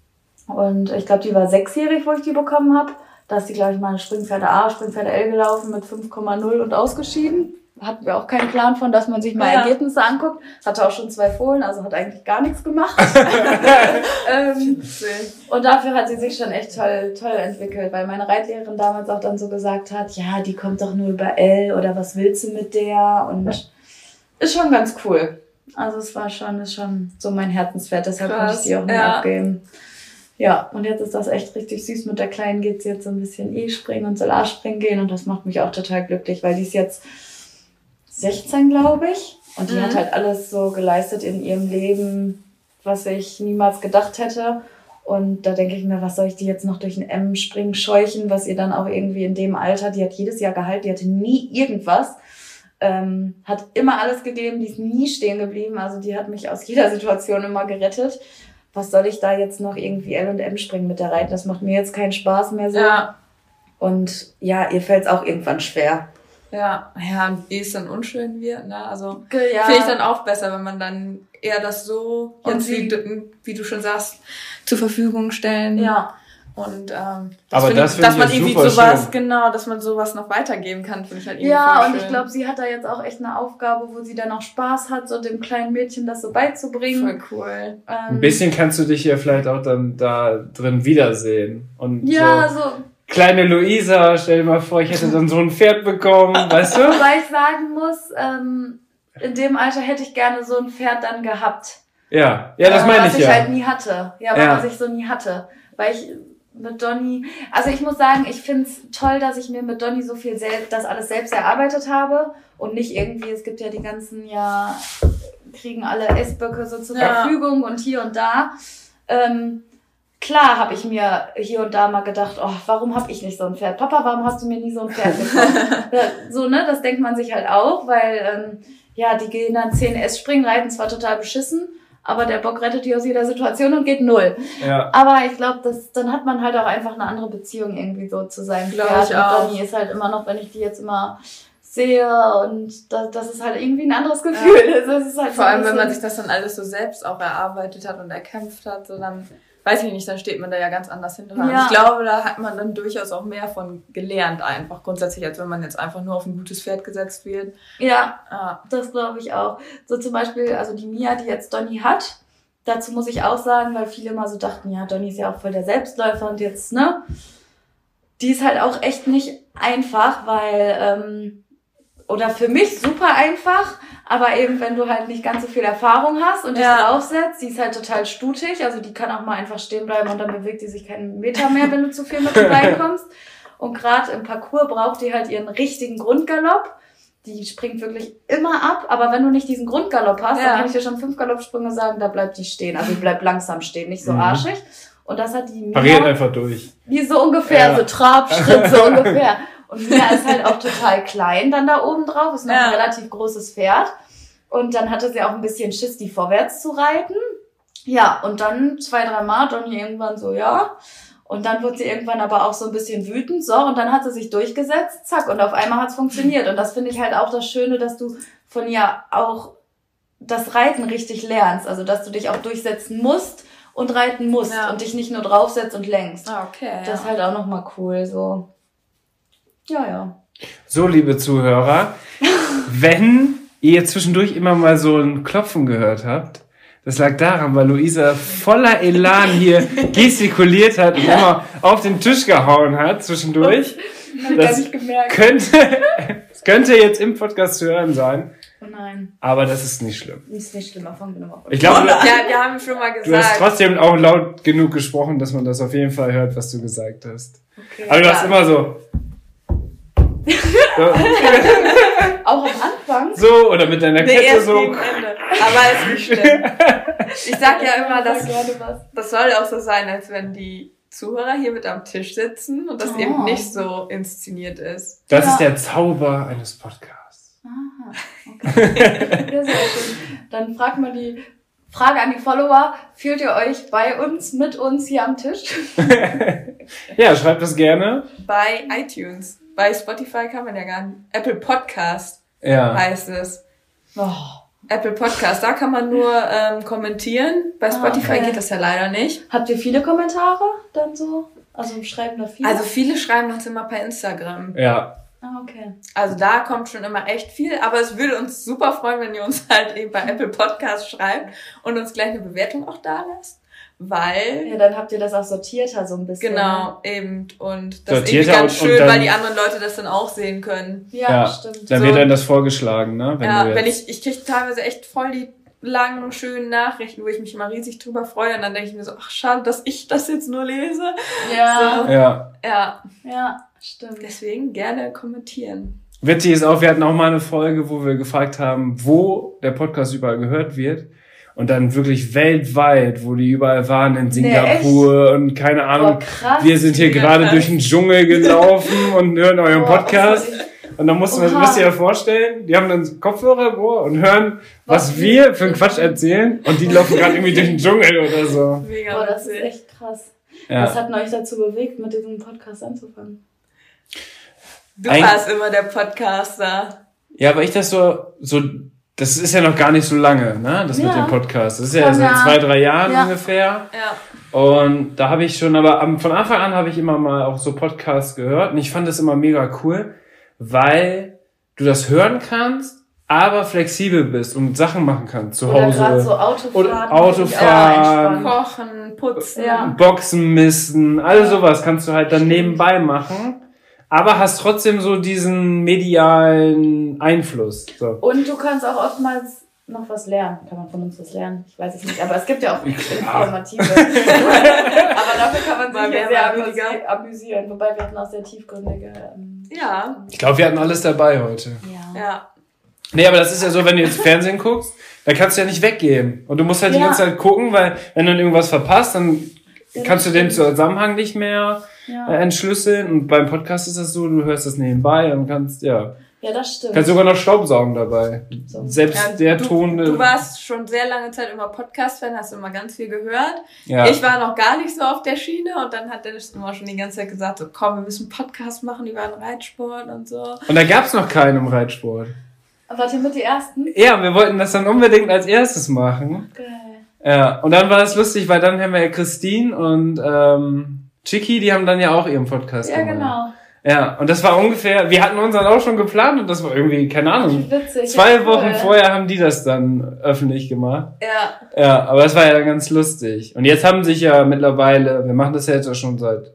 Und ich glaube, die war sechsjährig, wo ich die bekommen habe. Da ist die, glaube ich, mal Springpferde A, Springpferde L gelaufen mit fünf Komma null und ausgeschieden. Hatten wir auch keinen Plan von, dass man sich mal ja. Ergebnisse anguckt. Hatte auch schon zwei Fohlen, also hat eigentlich gar nichts gemacht. ähm, und dafür hat sie sich schon echt toll, toll entwickelt, weil meine Reitlehrerin damals auch dann so gesagt hat, ja, die kommt doch nur über L oder was willst du mit der? Und ist schon ganz cool. Also es war schon, ist schon so mein Herzenswert, deshalb konnte ich die auch nicht ja. abgeben. Ja, und jetzt ist das echt richtig süß. Mit der Kleinen geht sie jetzt so ein bisschen E-Springen und Solarspringen gehen und das macht mich auch total glücklich, weil die ist jetzt sechzehn, glaube ich, und die mhm. hat halt alles so geleistet in ihrem Leben, was ich niemals gedacht hätte. Und da denke ich mir, was soll ich die jetzt noch durch ein M-Springen scheuchen, was ihr dann auch irgendwie in dem Alter, die hat jedes Jahr gehalten, die hatte nie irgendwas. Ähm, hat immer alles gegeben, die ist nie stehen geblieben, also die hat mich aus jeder Situation immer gerettet. Was soll ich da jetzt noch irgendwie L und M springen mit der Reiten? Das macht mir jetzt keinen Spaß mehr so. Ja. Und ja, ihr fällt es auch irgendwann schwer. Ja, ja, und wie es dann unschön wird, ne? Also ja. finde ich dann auch besser, wenn man dann eher das so und jetzt wie, du, wie du schon sagst, zur Verfügung stellen. Ja. Und ähm, das aber find das ich, find dass ich man irgendwie sowas, schön. Genau, dass man sowas noch weitergeben kann, finde ich halt irgendwie ja, voll schön. Ja, und ich glaube, sie hat da jetzt auch echt eine Aufgabe, wo sie dann auch Spaß hat, so dem kleinen Mädchen das so beizubringen. Voll cool. Ähm, Ein bisschen kannst du dich ja vielleicht auch dann da drin wiedersehen. Und ja, so, so. Kleine Luisa, stell dir mal vor, ich hätte dann so ein Pferd bekommen, weißt du? Wobei ich sagen muss, ähm, in dem Alter hätte ich gerne so ein Pferd dann gehabt. Ja, ja, das äh, meine ich ja. Was ich halt nie hatte. Ja, aber ja. was ich so nie hatte. Weil ich mit Donny, also ich muss sagen, ich finde es toll, dass ich mir mit Donny so viel selbst, das alles selbst erarbeitet habe und nicht irgendwie, es gibt ja die ganzen, ja, kriegen alle Essböcke so zur ja. Verfügung und hier und da. Ähm, klar habe ich mir hier und da mal gedacht, oh, warum habe ich nicht so ein Pferd? Papa, warum hast du mir nie so ein Pferd gekauft? So, ne, das denkt man sich halt auch, weil, ähm, ja, die gehen dann zehn S springen, reiten zwar total beschissen, aber der Bock rettet die aus jeder Situation und geht null. Ja. Aber ich glaube, das dann hat man halt auch einfach eine andere Beziehung irgendwie so zu seinem Pferd. Und Donny ist halt immer noch, wenn ich die jetzt immer sehe und das, das ist halt irgendwie ein anderes Gefühl. Ja. Das ist halt vor allem, wenn man sich das dann alles so selbst auch erarbeitet hat und erkämpft hat, so dann weiß ich nicht, dann steht man da ja ganz anders hinter. Ja. Ich glaube, da hat man dann durchaus auch mehr von gelernt einfach grundsätzlich, als wenn man jetzt einfach nur auf ein gutes Pferd gesetzt wird. Ja, ah. das glaube ich auch. So zum Beispiel, also die Mia, die jetzt Donny hat, dazu muss ich auch sagen, weil viele mal so dachten, ja, Donny ist ja auch voll der Selbstläufer und jetzt, ne? Die ist halt auch echt nicht einfach, weil, ähm, oder für mich super einfach, aber eben, wenn du halt nicht ganz so viel Erfahrung hast und dich ja. draufsetzt, die ist halt total stutig, also die kann auch mal einfach stehen bleiben und dann bewegt die sich keinen Meter mehr, wenn du zu viel mit reinkommst. Und gerade im Parcours braucht die halt ihren richtigen Grundgalopp. Die springt wirklich immer ab, aber wenn du nicht diesen Grundgalopp hast, ja. dann kann ich dir schon fünf Galoppsprünge sagen, da bleibt die stehen. Also die bleibt langsam stehen, nicht so mhm. arschig. Und das hat die Mia... Pariert einfach durch. Wie so ungefähr, ja. so Trabschritt, so ungefähr. Und Mia ist halt auch total klein dann da oben drauf, ist noch ja. ein relativ großes Pferd. Und dann hatte sie auch ein bisschen Schiss, die vorwärts zu reiten. Ja, und dann zwei, drei Mal, Donny irgendwann so, ja. Und dann wurde sie irgendwann aber auch so ein bisschen wütend, so. Und dann hat sie sich durchgesetzt, zack. Und auf einmal hat's funktioniert. Und das finde ich halt auch das Schöne, dass du von ihr auch das Reiten richtig lernst. Also, dass du dich auch durchsetzen musst und reiten musst. Ja. Und dich nicht nur draufsetzt und lenkst. Okay. Das ist halt auch nochmal cool, so. Ja, ja. So, liebe Zuhörer, wenn ihr zwischendurch immer mal so ein Klopfen gehört habt, das lag daran, weil Luisa voller Elan hier gestikuliert hat und immer auf den Tisch gehauen hat zwischendurch. Hab das gar nicht gemerkt. Könnte, das könnte jetzt im Podcast zu hören sein. Oh nein. Aber das ist nicht schlimm. Ist nicht schlimm, davon bin ich mal. Ich glaube, ja, wir haben schon mal gesagt. Du hast trotzdem auch laut genug gesprochen, dass man das auf jeden Fall hört, was du gesagt hast. Okay, aber du ja. hast immer so... So. Auch am Anfang? So, oder mit deiner nee, Kette so. Ende. Aber es stimmt. Ich sag ja immer, dass, das soll auch so sein, als wenn die Zuhörer hier mit am Tisch sitzen und das oh. eben nicht so inszeniert ist. Das ja. ist der Zauber eines Podcasts. Aha, okay. Ja, sehr schön. Dann fragt mal die Frage an die Follower, fühlt ihr euch bei uns, mit uns hier am Tisch? Ja, schreibt das gerne. Bei iTunes. Bei Spotify kann man ja gar nicht. Apple Podcast ja. heißt es. Oh. Apple Podcast, da kann man nur ähm, kommentieren. Bei Spotify ah, okay. geht das ja leider nicht. Habt ihr viele Kommentare dann so? Also schreiben da viele? Also viele schreiben das immer per Instagram. Ja. Ah, okay. Also da kommt schon immer echt viel. Aber es würde uns super freuen, wenn ihr uns halt eben bei Apple Podcast schreibt und uns gleich eine Bewertung auch da lässt. Weil... Ja, dann habt ihr das auch sortierter so ein bisschen. Genau, eben. Und das sortierter ist ganz schön, dann, weil die anderen Leute das dann auch sehen können. Ja, ja stimmt. Dann so. Wird dann das vorgeschlagen, ne? Wenn ja, du jetzt wenn ich... Ich kriege teilweise echt voll die langen, schönen Nachrichten, wo ich mich immer riesig drüber freue. Und dann denke ich mir so, ach, schade, dass ich das jetzt nur lese. Ja. So. Ja. Ja. Ja, stimmt. Deswegen gerne kommentieren. Witzig ist auch, wir hatten auch mal eine Folge, wo wir gefragt haben, wo der Podcast überall gehört wird. Und dann wirklich weltweit, wo die überall waren, in Singapur nee, und keine Ahnung. Boah, krass, wir sind hier gerade durch den Dschungel gelaufen und hören euren boah, Podcast. Und dann musst, müsst ihr euch vorstellen, die haben dann Kopfhörer im Ohr und hören, was, was wir für einen Quatsch erzählen. Und die laufen gerade irgendwie durch den Dschungel oder so. Mega boah, das ist echt krass. Ja. Was hat euch dazu bewegt, mit diesem Podcast anzufangen? Du Ein, warst immer der Podcaster. Ja, aber ich das so... so das ist ja noch gar nicht so lange, ne? Das ja. mit dem Podcast. Das ist ja seit zwei, drei Jahren ja. ungefähr. Ja. Und da habe ich schon, aber am, von Anfang an habe ich immer mal auch so Podcasts gehört. Und ich fand das immer mega cool, weil du das hören kannst, aber flexibel bist und Sachen machen kannst zu Hause. Oder gerade so Autofahren. Autofahren, ja, Kochen, Putzen, ja. Boxen, Misten, all sowas kannst du halt dann nebenbei machen. Aber hast trotzdem so diesen medialen Einfluss. So. Und du kannst auch oftmals noch was lernen. Kann man von uns was lernen? Ich weiß es nicht. Aber es gibt ja auch informative. Aber dafür kann man sich ja sehr amüsieren. amüsieren. Wobei wir hatten auch sehr tiefgründige... Ähm, ja. Ich glaube, wir hatten alles dabei heute. Ja. ja. Nee, aber das ist ja so, wenn du jetzt Fernsehen guckst, dann kannst du ja nicht weggehen. Und du musst halt ja. die ganze Zeit gucken, weil wenn du dann irgendwas verpasst, dann... Kannst du den Zusammenhang nicht mehr ja. entschlüsseln? Und beim Podcast ist das so, du hörst das nebenbei und kannst, ja. Ja, das stimmt. Kannst sogar noch Staubsaugen dabei. So. Selbst ja, der du, Ton... Du warst schon sehr lange Zeit immer Podcast-Fan, hast immer ganz viel gehört. Ja. Ich war noch gar nicht so auf der Schiene und dann hat Dennis immer schon die ganze Zeit gesagt, so komm, wir müssen Podcast machen über den Reitsport und so. Und da gab es noch keinen im Reitsport. Wart ihr mit die Ersten? Ja, wir wollten das dann unbedingt als erstes machen. Geil. Ja, und dann war das lustig, weil dann haben wir ja Christine und ähm, Chicky, die haben dann ja auch ihren Podcast ja, gemacht. Ja, genau. Ja, und das war ungefähr, wir hatten unseren auch schon geplant und das war irgendwie, keine Ahnung, witzig, zwei Wochen cool. vorher haben die das dann öffentlich gemacht. Ja. Ja, aber das war ja dann ganz lustig. Und jetzt haben sich ja mittlerweile, wir machen das ja jetzt auch schon seit,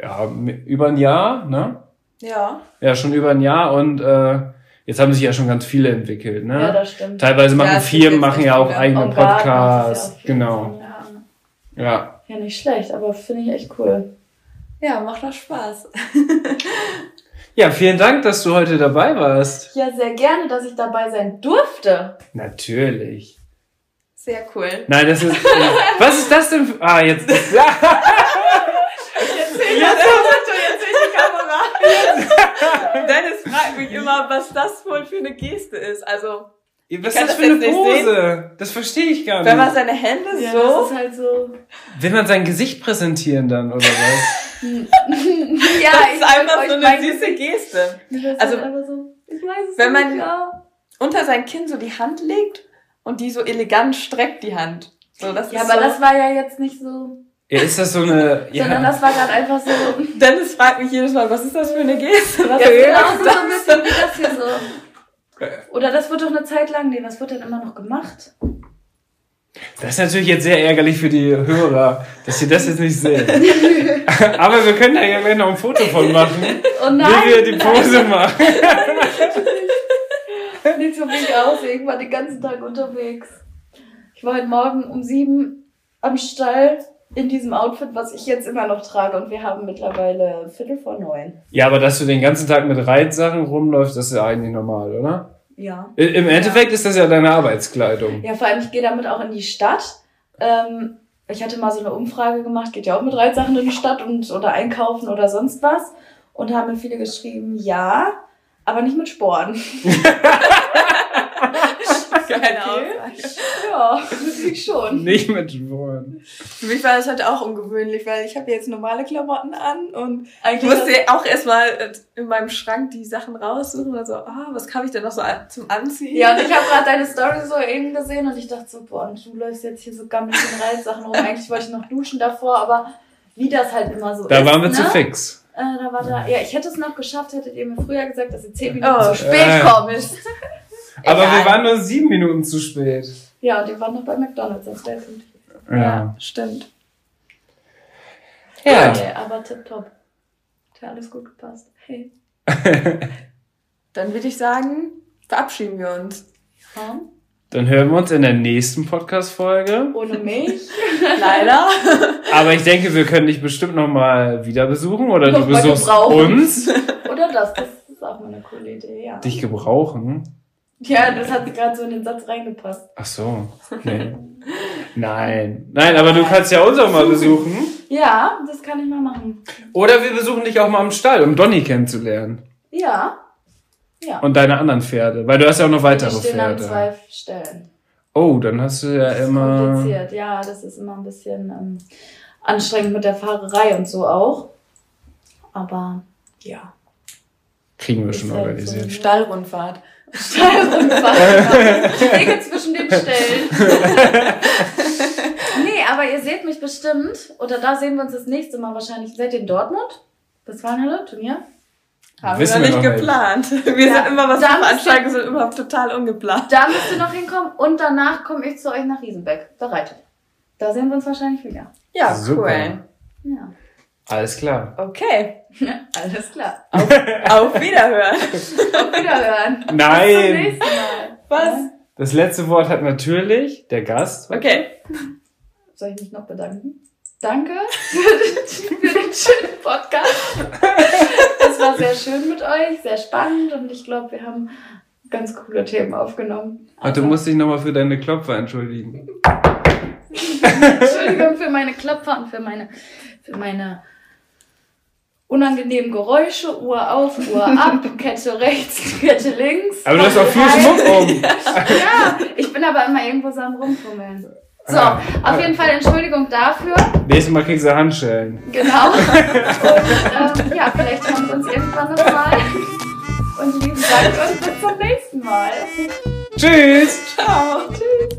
ja, über ein Jahr, ne? Ja. Ja, schon über ein Jahr und äh, jetzt haben sich ja schon ganz viele entwickelt, ne? Ja, das stimmt. Teilweise machen ja, Firmen, machen ja auch eigene Podcasts, ja genau. Sinn, ja. ja. Ja, nicht schlecht, aber finde ich echt cool. Ja, macht doch Spaß. Ja, vielen Dank, dass du heute dabei warst. Ja, sehr gerne, dass ich dabei sein durfte. Natürlich. Sehr cool. Nein, das ist... Was ist das denn für... Ah, jetzt... Jetzt sehe ich das Foto, jetzt sehe ich die Kamera. Dennis fragt mich immer, was das wohl für eine Geste ist. Also... Was ist das, das für eine Pose? Das verstehe ich gar nicht. Wenn man seine Hände ja, so... Das ist halt so... Will man sein Gesicht präsentieren dann, oder was? ja, das ist einfach so eine süße Geste. Das also, halt so, ich weiß es wenn nicht, man ja. unter sein Kinn so die Hand legt und die so elegant streckt, die Hand. So, das ja, ist aber so, das war ja jetzt nicht so... Ja, ist das so eine... Ja. Sondern das war gerade einfach so... Dennis fragt mich jedes Mal, was ist das für eine Geste? Was ja, genau, so ein bisschen wie das hier so... Oder das wird doch eine Zeit lang, nee, was wird denn immer noch gemacht? Das ist natürlich jetzt sehr ärgerlich für die Hörer, dass sie das jetzt nicht sehen. Aber wir können da ja gleich noch ein Foto von machen, oh nein, wie wir die Pose nein. machen. Sieht für mich aus, ich war den ganzen Tag unterwegs. Ich war heute Morgen um sieben am Stall in diesem Outfit, was ich jetzt immer noch trage und wir haben mittlerweile Viertel vor neun. Ja, aber dass du den ganzen Tag mit Reitsachen rumläufst, das ist ja eigentlich normal, oder? Ja. Im Endeffekt ja. ist das ja deine Arbeitskleidung. Ja, vor allem, ich gehe damit auch in die Stadt. Ähm, ich hatte mal so eine Umfrage gemacht, geht ja auch mit Reitsachen in die Stadt und oder einkaufen oder sonst was. Und haben mir viele geschrieben, ja, aber nicht mit Sporen. Keine Aussage. Ja, das ich schon. Nicht mit Sporen. Für mich war das halt auch ungewöhnlich, weil ich habe jetzt normale Klamotten an und eigentlich musste auch erstmal in meinem Schrank die Sachen raussuchen und so, ah, was habe ich denn noch so zum Anziehen? Ja, und ich habe gerade deine Story so eben gesehen und ich dachte so, boah, und du läufst jetzt hier so gammelig mit den Reitsachen rum. Eigentlich wollte ich noch duschen davor, aber wie das halt immer so da ist. Da waren wir ne? zu fix. Äh, da war da, ja, ich hätte es noch geschafft, hättet ihr mir früher gesagt, dass ihr zehn Minuten oh, zu spät äh. kommt. Aber egal. Wir waren nur sieben Minuten zu spät. Ja, und wir waren noch bei McDonalds auf der Punkt. Ja. ja, stimmt. Ja. Okay, aber tipptopp. Hat ja alles gut gepasst. Hey. Dann würde ich sagen, verabschieden wir uns. Ja. Dann hören wir uns in der nächsten Podcast-Folge. Ohne mich. Leider. Aber ich denke, wir können dich bestimmt nochmal wieder besuchen. Oder du besuchst uns. Oder das. Das ist auch mal eine coole Idee, ja. Dich gebrauchen. Ja, das hat gerade so in den Satz reingepasst. Ach so, nee. Nein. Nein, aber du kannst ja uns auch mal besuchen. Ja, das kann ich mal machen. Oder wir besuchen dich auch mal im Stall, um Donny kennenzulernen. Ja. Ja. Und deine anderen Pferde, weil du hast ja auch noch weitere Pferde. Ich stehe an zwei Stellen. Oh, dann hast du ja immer... Das ist kompliziert, ja, das ist immer ein bisschen ähm, anstrengend mit der Fahrerei und so auch. Aber, ja. Kriegen wir schon organisiert. So Stallrundfahrt. Stallrundfahrt. Wege zwischen den Stellen. Nee, aber ihr seht mich bestimmt. Oder da sehen wir uns das nächste Mal wahrscheinlich. Seid ihr in Dortmund? Das war ein Turnier. Haben wir nicht geplant. Nicht. Wir ja, sind immer was Veranstaltungen sind immer total ungeplant. Da müsst ihr noch hinkommen und danach komme ich zu euch nach Riesenbeck. Da reitet. Da sehen wir uns wahrscheinlich wieder. Ja, super. Cool. Ja. Alles klar. Okay. Alles klar. Auf, auf Wiederhören. Auf Wiederhören. Nein. Bis zum nächsten Mal. Was? Das letzte Wort hat natürlich der Gast. Okay. Soll ich mich noch bedanken? Danke für den, für den schönen Podcast. Es war sehr schön mit euch, sehr spannend und ich glaube, wir haben ganz coole Themen aufgenommen. Also. Ach, du musst dich nochmal für deine Klopfer entschuldigen. Entschuldigung für meine Klopfer und für meine, für meine unangenehmen Geräusche, Uhr auf, Uhr ab, Kette rechts, Kette links. Aber du hast auch viel Schmuck um. Ja. Ja, ich bin aber immer irgendwo so am Rumfummeln. So, ah, auf jeden ah, Fall Entschuldigung dafür. Nächstes Mal kriegst du Handschellen. Genau. Und ähm, ja, vielleicht kommt uns irgendwann nochmal. Und lieben Dank und bis zum nächsten Mal. Tschüss. Ciao. Tschüss.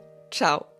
Ciao.